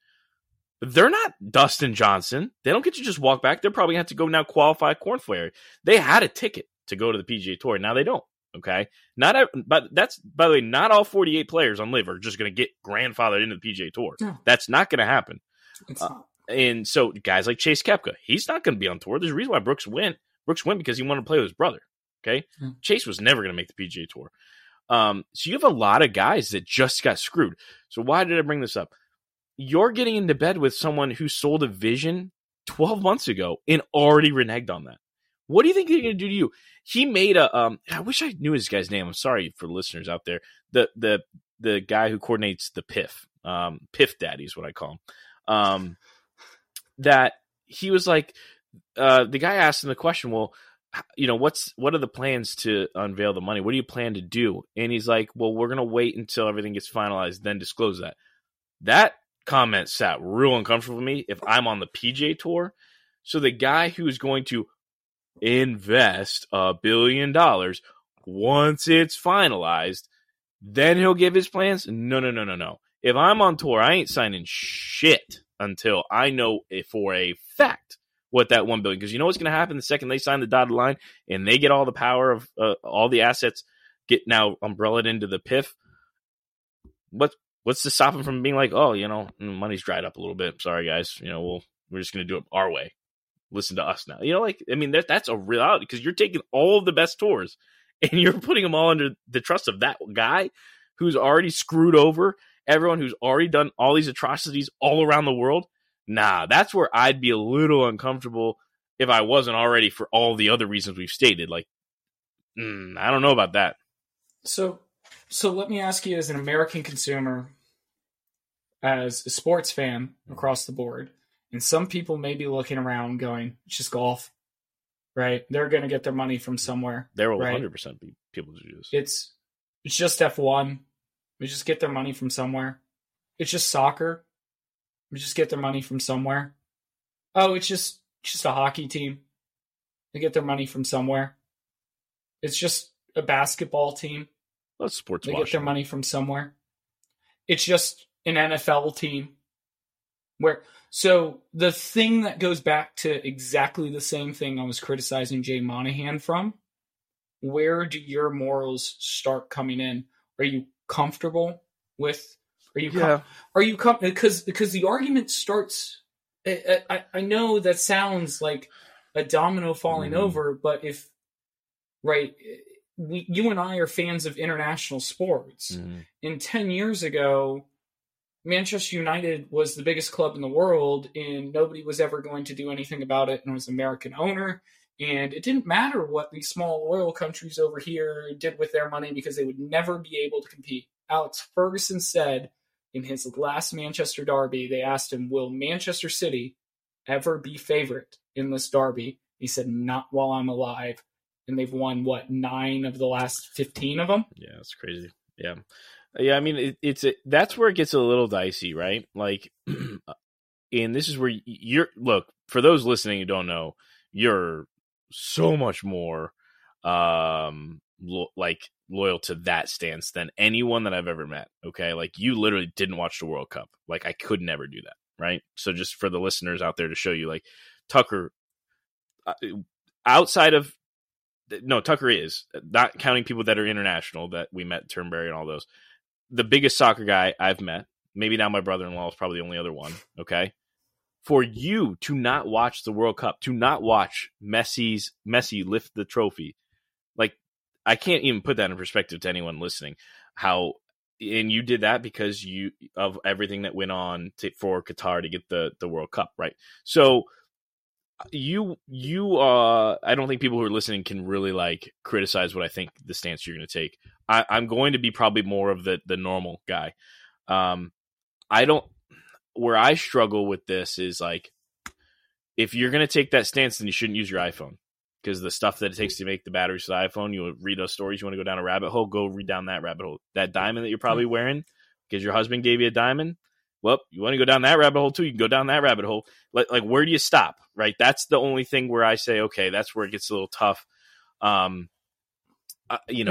They're not Dustin Johnson. They don't get to just walk back. They're probably going to have to go now qualify Cornflare. They had a ticket to go to the PGA Tour. Now they don't. Okay, by the way, not all 48 players on LIV are just going to get grandfathered into the PGA Tour. No. That's not going to happen. And so guys like Chase Koepka, he's not going to be on tour. There's a reason why Brooks went. Brooks went because he wanted to play with his brother. Okay, Chase was never going to make the PGA Tour. So you have a lot of guys that just got screwed. So why did I bring this up? You're getting into bed with someone who sold a vision 12 months ago and already reneged on that. What do you think they're going to do to you? He made a I wish I knew his guy's name. I'm sorry for listeners out there. The guy who coordinates the PIF, PIF Daddy is what I call him. That he was like, the guy asked him the question, well, what are the plans to unveil the money? What do you plan to do? And he's like, well, we're going to wait until everything gets finalized, then disclose that. That comment sat real uncomfortable with me if I'm on the PGA Tour. So the guy who is going to invest $1 billion, once it's finalized, then he'll give his plans. No. If I'm on tour, I ain't signing shit until I know for a fact what that $1 billion, because you know what's going to happen the second they sign the dotted line and they get all the power of all the assets get now umbrellaed into the PIF. What's to stop him from being like, oh, money's dried up a little bit. Sorry, guys. We're just going to do it our way. Listen to us now. That's a reality, because you're taking all of the best tours and you're putting them all under the trust of that guy who's already screwed over everyone, who's already done all these atrocities all around the world. Nah, that's where I'd be a little uncomfortable if I wasn't already, for all the other reasons we've stated. Like, I don't know about that. So let me ask you, as an American consumer, as a sports fan across the board, and some people may be looking around going, it's just golf, right? They're going to get their money from somewhere. There will 100% be people who do this. It's just F1. We just get their money from somewhere. It's just soccer. We just get their money from somewhere. Oh, it's just a hockey team. They get their money from somewhere. It's just a basketball team. That's sports. They get their money from somewhere. It's just an NFL team. So the thing that goes back to exactly the same thing I was criticizing Jay Monahan from, where do your morals start coming in? Are you comfortable with? Because the argument starts. I know that sounds like a domino falling over, but you and I are fans of international sports. Mm-hmm. And 10 years ago, Manchester United was the biggest club in the world, and nobody was ever going to do anything about it. And it was an American owner. And it didn't matter what these small oil countries over here did with their money, because they would never be able to compete. Alex Ferguson said in his last Manchester derby, they asked him, will Manchester City ever be favorite in this derby. He said, not while I'm alive. And they've won, what, 9 of the last 15 of them? Yeah, it's crazy. Yeah. Yeah, I mean, that's where it gets a little dicey, right? Like, and this is where look, for those listening who don't know, you're so much more loyal to that stance than anyone that I've ever met. Okay. Like, you literally didn't watch the World Cup. Like, I could never do that. Right. So just for the listeners out there to show you, like, Tucker, Tucker is, not counting people that are international that we met, Turnberry and all those, the biggest soccer guy I've met. Maybe now my brother-in-law is probably the only other one. Okay. For you to not watch the World Cup, to not watch Messi lift the trophy, like, I can't even put that in perspective to anyone listening. And you did that because of everything that went on for Qatar to get the World Cup, right? So you I don't think people who are listening can really, like, criticize what I think the stance you're going to take. I'm going to be probably more of the normal guy. Where I struggle with this is, like, if you're going to take that stance, then you shouldn't use your iPhone, because the stuff that it takes to make the batteries for the iPhone, you read those stories, you want to go down a rabbit hole, go read down that rabbit hole. That diamond that you're probably wearing because your husband gave you a diamond, well, you want to go down that rabbit hole too, you can go down that rabbit hole. Like, where do you stop, right? That's the only thing where I say, okay, that's where it gets a little tough. And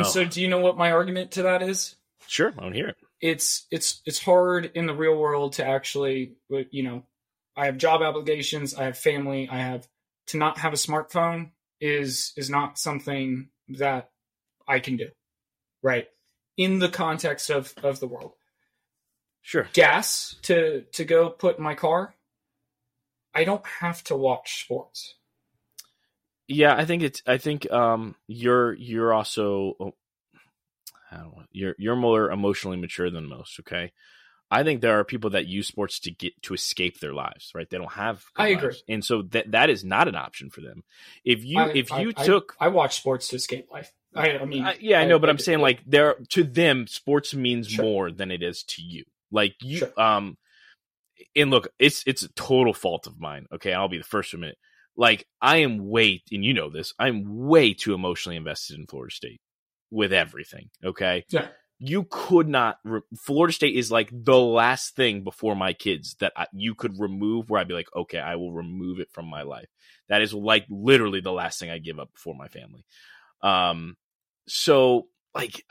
so do you know what my argument to that is? Sure, I want to hear it. It's hard in the real world to actually, I have job obligations, I have family, to not have a smartphone is not something that I can do, right? In the context of the world. Sure. Gas to go put in my car, I don't have to watch sports. Yeah, I think you're also, you're more emotionally mature than most. Okay. I think there are people that use sports to escape their lives, right? They don't have lives. Agree. And so that is not an option for them. I watch sports to escape life. I'm saying, like, there, to them, sports means more than it is to you. Like, you, and look, it's a total fault of mine. Okay. I'll be the first to admit it. Like, I'm way too emotionally invested in Florida State with everything. Okay. Yeah. You could not. Florida State is, like, the last thing before my kids that you could remove, where I'd be like, okay, I will remove it from my life. That is, like, literally the last thing I give up before my family. So, like,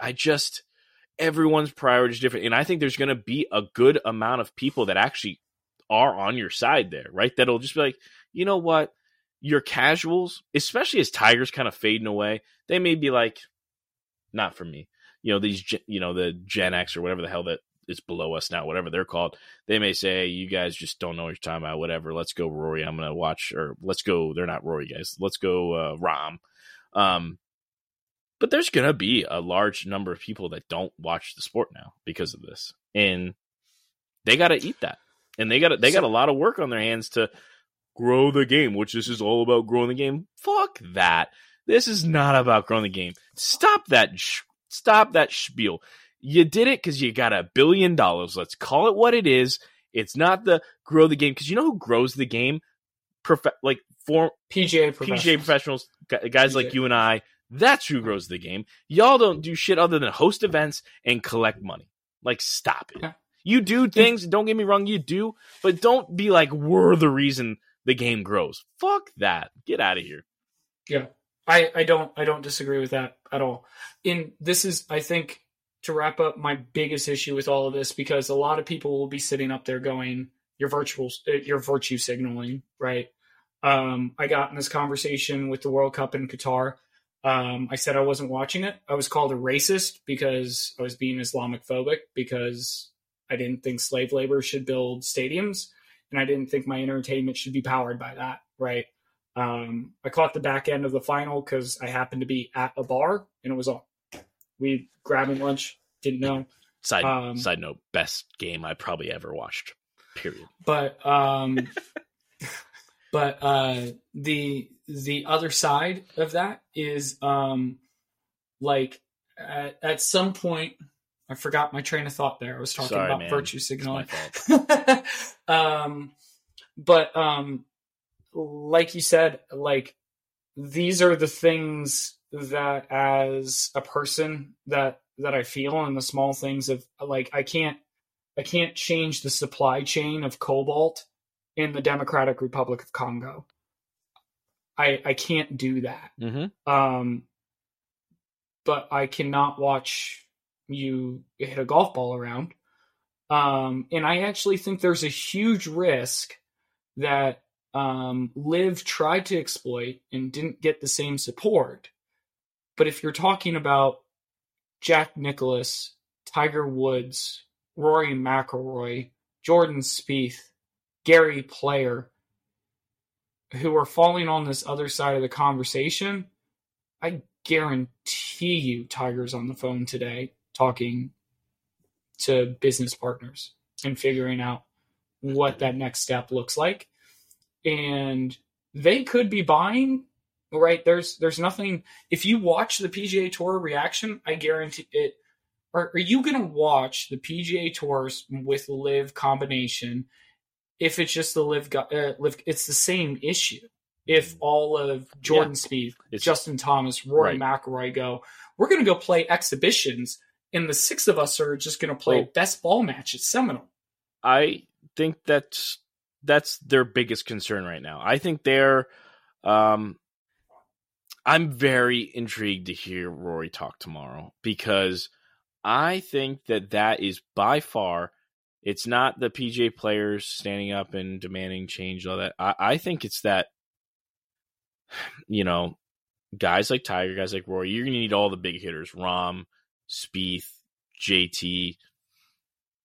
everyone's priority is different. And I think there's going to be a good amount of people that actually are on your side there, right? That'll just be like, you know what? Your casuals, especially as Tiger's kind of fading away, they may be like, not for me. The Gen X or whatever the hell that is below us now, whatever they're called, they may say, hey, you guys just don't know what you're talking about, whatever. Let's go Rory. I'm going to watch, or let's go. They're not Rory guys. Let's go Rahm. But there's going to be a large number of people that don't watch the sport now because of this. And they got to eat that. And they got a lot of work on their hands to grow the game, which this is all about, growing the game. Fuck that. This is not about growing the game. Stop that spiel. You did it because you got $1 billion. Let's call it what it is. It's not the grow the game, because you know who grows the game? PGA professionals, guys PGA. Like you and I. That's who grows the game. Y'all don't do shit other than host events and collect money. Like, stop it. You do things. Don't get me wrong. You do, but don't be like, we're the reason the game grows. Fuck that. Get out of here. Yeah. I don't disagree with that at all. This is, I think, to wrap up, my biggest issue with all of this, because a lot of people will be sitting up there going, you're virtue signaling, right? I got in this conversation with the World Cup in Qatar. I said I wasn't watching it. I was called a racist because I was being Islamic phobic, because I didn't think slave labor should build stadiums, and I didn't think my entertainment should be powered by that, right? I caught the back end of the final because I happened to be at a bar and it was on. We grabbing lunch, didn't know. Side note, best game I probably ever watched. Period. But the other side of that is like at some point, I forgot my train of thought there. I was talking about virtue signaling. But like you said, like these are the things that as a person that I feel, and the small things of like, I can't change the supply chain of cobalt in the Democratic Republic of Congo. I can't do that. Mm-hmm. But I cannot watch you hit a golf ball around. And I actually think there's a huge risk that LIV tried to exploit and didn't get the same support. But if you're talking about Jack Nicklaus, Tiger Woods, Rory McIlroy, Jordan Spieth, Gary Player, who are falling on this other side of the conversation, I guarantee you Tiger's on the phone today talking to business partners and figuring out what that next step looks like. And they could be buying, right? There's nothing. If you watch the PGA Tour reaction, I guarantee it. Are you going to watch the PGA Tours with LIV combination if it's just the LIV? It's the same issue. If all of Jordan Spieth, Justin Thomas, Rory McIlroy go, we're going to go play exhibitions, and the six of us are just going to play best ball match at Seminole. I think that's their biggest concern right now. I think they're I'm very intrigued to hear Rory talk tomorrow, because I think that is by far, it's not the PGA players standing up and demanding change, all that. I think it's that, you know, guys like Tiger, guys like Rory, you're going to need all the big hitters, Rahm, Spieth, JT.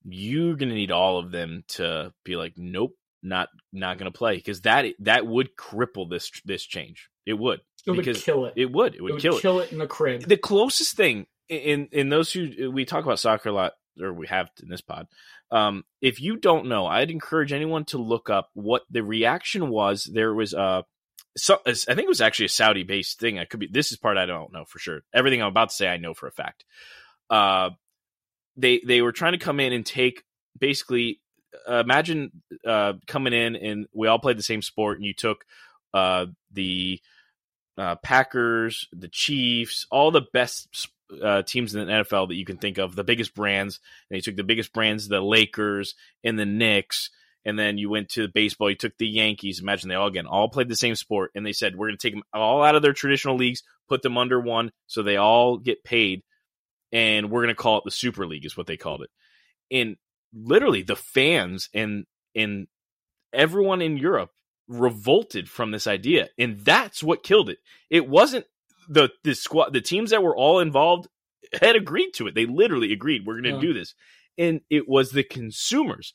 You're going to need all of them to be like, nope, not going to play, because that would cripple this change. It would. It would kill it. It would kill it in the crib. The closest thing. In those who, we talk about soccer a lot, or we have in this pod. If you don't know, I'd encourage anyone to look up what the reaction was. There was I think it was actually a Saudi-based thing. This is part I don't know for sure. Everything I'm about to say, I know for a fact. They were trying to come in and take, basically, imagine coming in and we all played the same sport, and you took the Packers, the Chiefs, all the best teams in the NFL that you can think of, the biggest brands, and you took the biggest brands, the Lakers and the Knicks, and then you went to baseball, you took the Yankees. Imagine they all played the same sport, and they said, we're going to take them all out of their traditional leagues, put them under one so they all get paid, and we're going to call it the Super League, is what they called it. And literally the fans and everyone in Europe revolted from this idea, and that's what killed it. It wasn't the squad, the teams that were all involved had agreed to it. They literally agreed, we're going to do this. And it was the consumers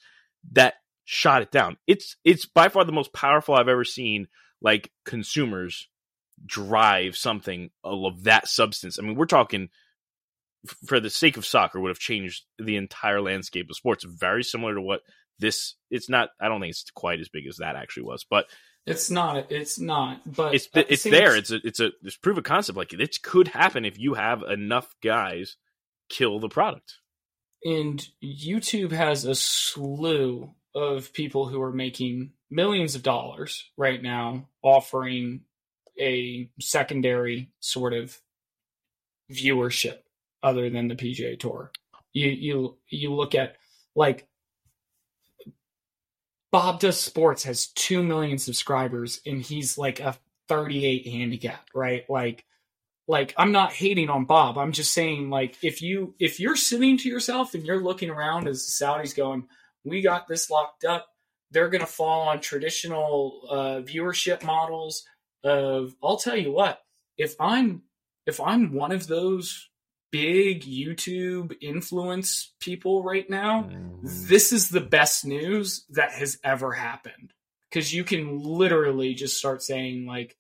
that shot it down. It's by far the most powerful I've ever seen, like, consumers drive something of that substance. I mean, we're talking, for the sake of soccer, would have changed the entire landscape of sports. Very similar to what this, it's not, I don't think it's quite as big as that actually was, but It's not. But it's there. It's proof of concept. Like, it could happen if you have enough guys kill the product. And YouTube has a slew of people who are making millions of dollars right now, offering a secondary sort of viewership other than the PGA Tour. You look at, like, Bob Does Sports has 2 million subscribers, and he's like a 38 handicap, right? Like I'm not hating on Bob. I'm just saying, like, if you're sitting to yourself and you're looking around as the Saudis going, we got this locked up, they're going to fall on traditional viewership models of, I'll tell you what, if I'm one of those big YouTube influence people right now, this is the best news that has ever happened. Because you can literally just start saying, like,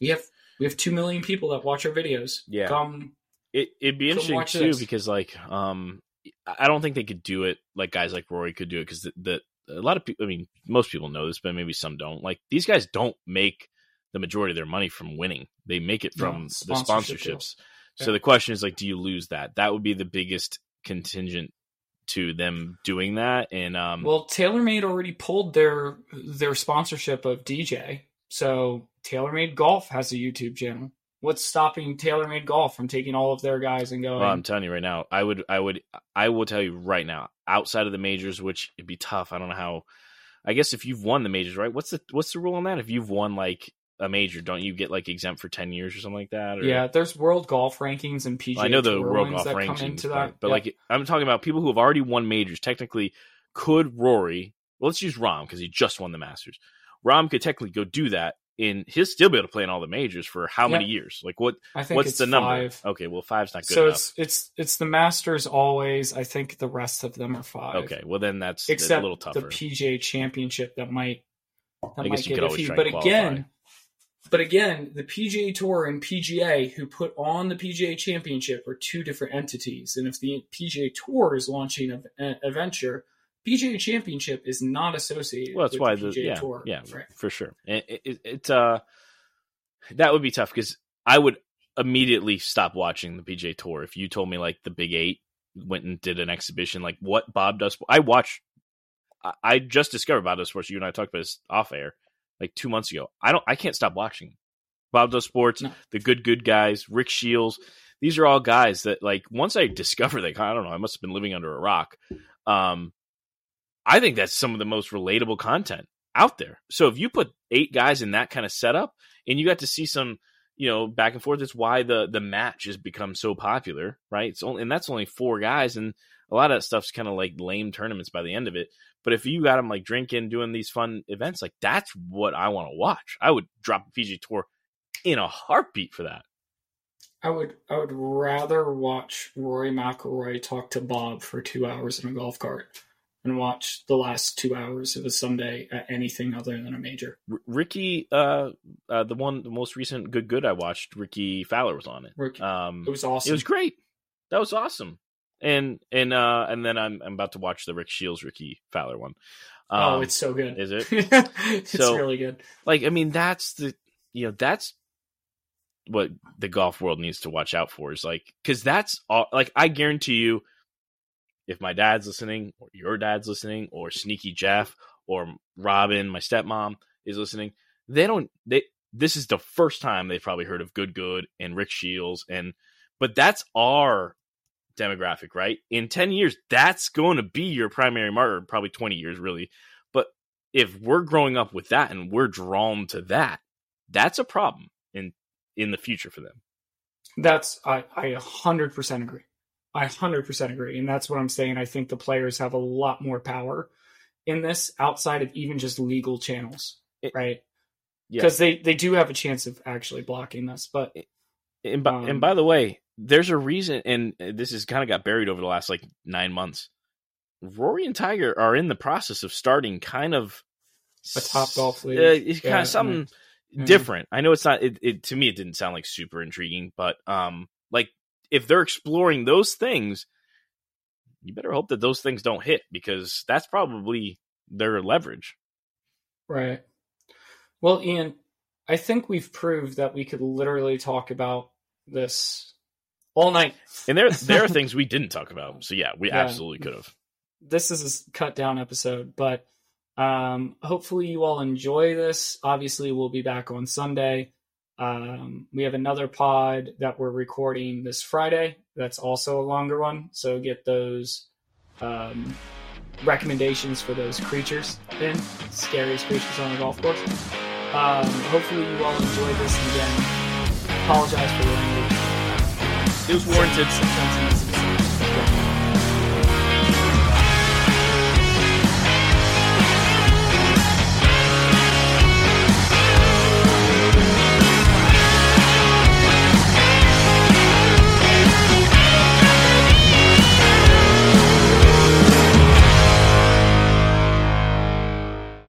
we have 2 million people that watch our videos. Yeah. Come, it'd be interesting too, because, like, I don't think they could do it like guys like Rory could do it, because a lot of people, I mean, most people know this, but maybe some don't. Like, these guys don't make the majority of their money from winning. They make it from the sponsorships. So the question is, like, do you lose that? That would be the biggest contingent to them doing that. And well, TaylorMade already pulled their sponsorship of DJ. So TaylorMade Golf has a YouTube channel. What's stopping TaylorMade Golf from taking all of their guys and going? Well, I'm telling you right now, I will tell you right now, outside of the majors, which it'd be tough. I don't know how, I guess if you've won the majors, right? What's the rule on that? If you've won like a major, don't you get like exempt for 10 years or something like that? Or... Yeah. There's world golf rankings and PGA. Well, I know the world golf rankings, but like I'm talking about people who have already won majors. Technically could Rory, well, let's use Rahm, 'cause he just won the Masters. Rahm could technically go do that. And he'll still be able to play in all the majors for how many years? Like what? I think what's the number? 5. Okay, well, 5's not good enough. So it's the Masters always. I think the rest of them are 5. Okay, well then that's a little tougher. The PGA Championship that might get a few. But again, the PGA Tour and PGA, who put on the PGA Championship, are two different entities. And if the PGA Tour is launching a venture, PGA Championship is not associated with why the PGA Tour. Yeah, right. For sure. It's that would be tough because I would immediately stop watching the PGA Tour. If you told me like the Big Eight went and did an exhibition, like what Bob Does. I just discovered Bob Does Sports. You and I talked about this off air like 2 months ago. I can't stop watching Bob Does Sports, the Good guys, Rick Shields. These are all guys that like once I discovered that, I don't know, I must've been living under a rock. I think that's some of the most relatable content out there. So if you put 8 guys in that kind of setup and you got to see some, back and forth, it's why the match has become so popular, right? That's only 4 guys. And a lot of that stuff's kind of like lame tournaments by the end of it. But if you got them like drinking, doing these fun events, like that's what I want to watch. I would drop a PGA Tour in a heartbeat for that. I would rather watch Rory McIlroy talk to Bob for 2 hours in a golf cart and watch the last 2 hours of a Sunday at anything other than a major. Ricky, the most recent Good I watched, Ricky Fowler was on it. It was awesome. It was great. That was awesome. And then I'm about to watch the Rick Shields, Ricky Fowler one. Oh, it's so good. Is it? It's really good. Like, I mean, that's what the golf world needs to watch out for is like, 'cause that's all, like, I guarantee you, if my dad's listening or your dad's listening or Sneaky Jeff or Robin, my stepmom, is listening, this is the first time they've probably heard of Good and Rick Shields. But that's our demographic, right? In 10 years, that's going to be your primary market, probably 20 years really. But if we're growing up with that and we're drawn to that, that's a problem in the future for them. I 100% agree. I 100% agree. And that's what I'm saying. I think the players have a lot more power in this outside of even just legal channels, right? Because they do have a chance of actually blocking this. But and by the way, there's a reason, and this has kind of got buried over the last like 9 months. Rory and Tiger are in the process of starting kind of a top golf league. It's kind of something different. I know it's not. To me, it didn't sound like super intriguing, but like, if they're exploring those things, you better hope that those things don't hit because that's probably their leverage. Right. Well, Ian, I think we've proved that we could literally talk about this all night. And there are things we didn't talk about. So yeah, we absolutely could have. This is a cut down episode, but hopefully you all enjoy this. Obviously we'll be back on Sunday. We have another pod that we're recording this Friday. That's also a longer one. So get those recommendations for those creatures in. Scariest creatures on the golf course. Hopefully you all enjoyed this. And again, apologize for the language. It was warranted.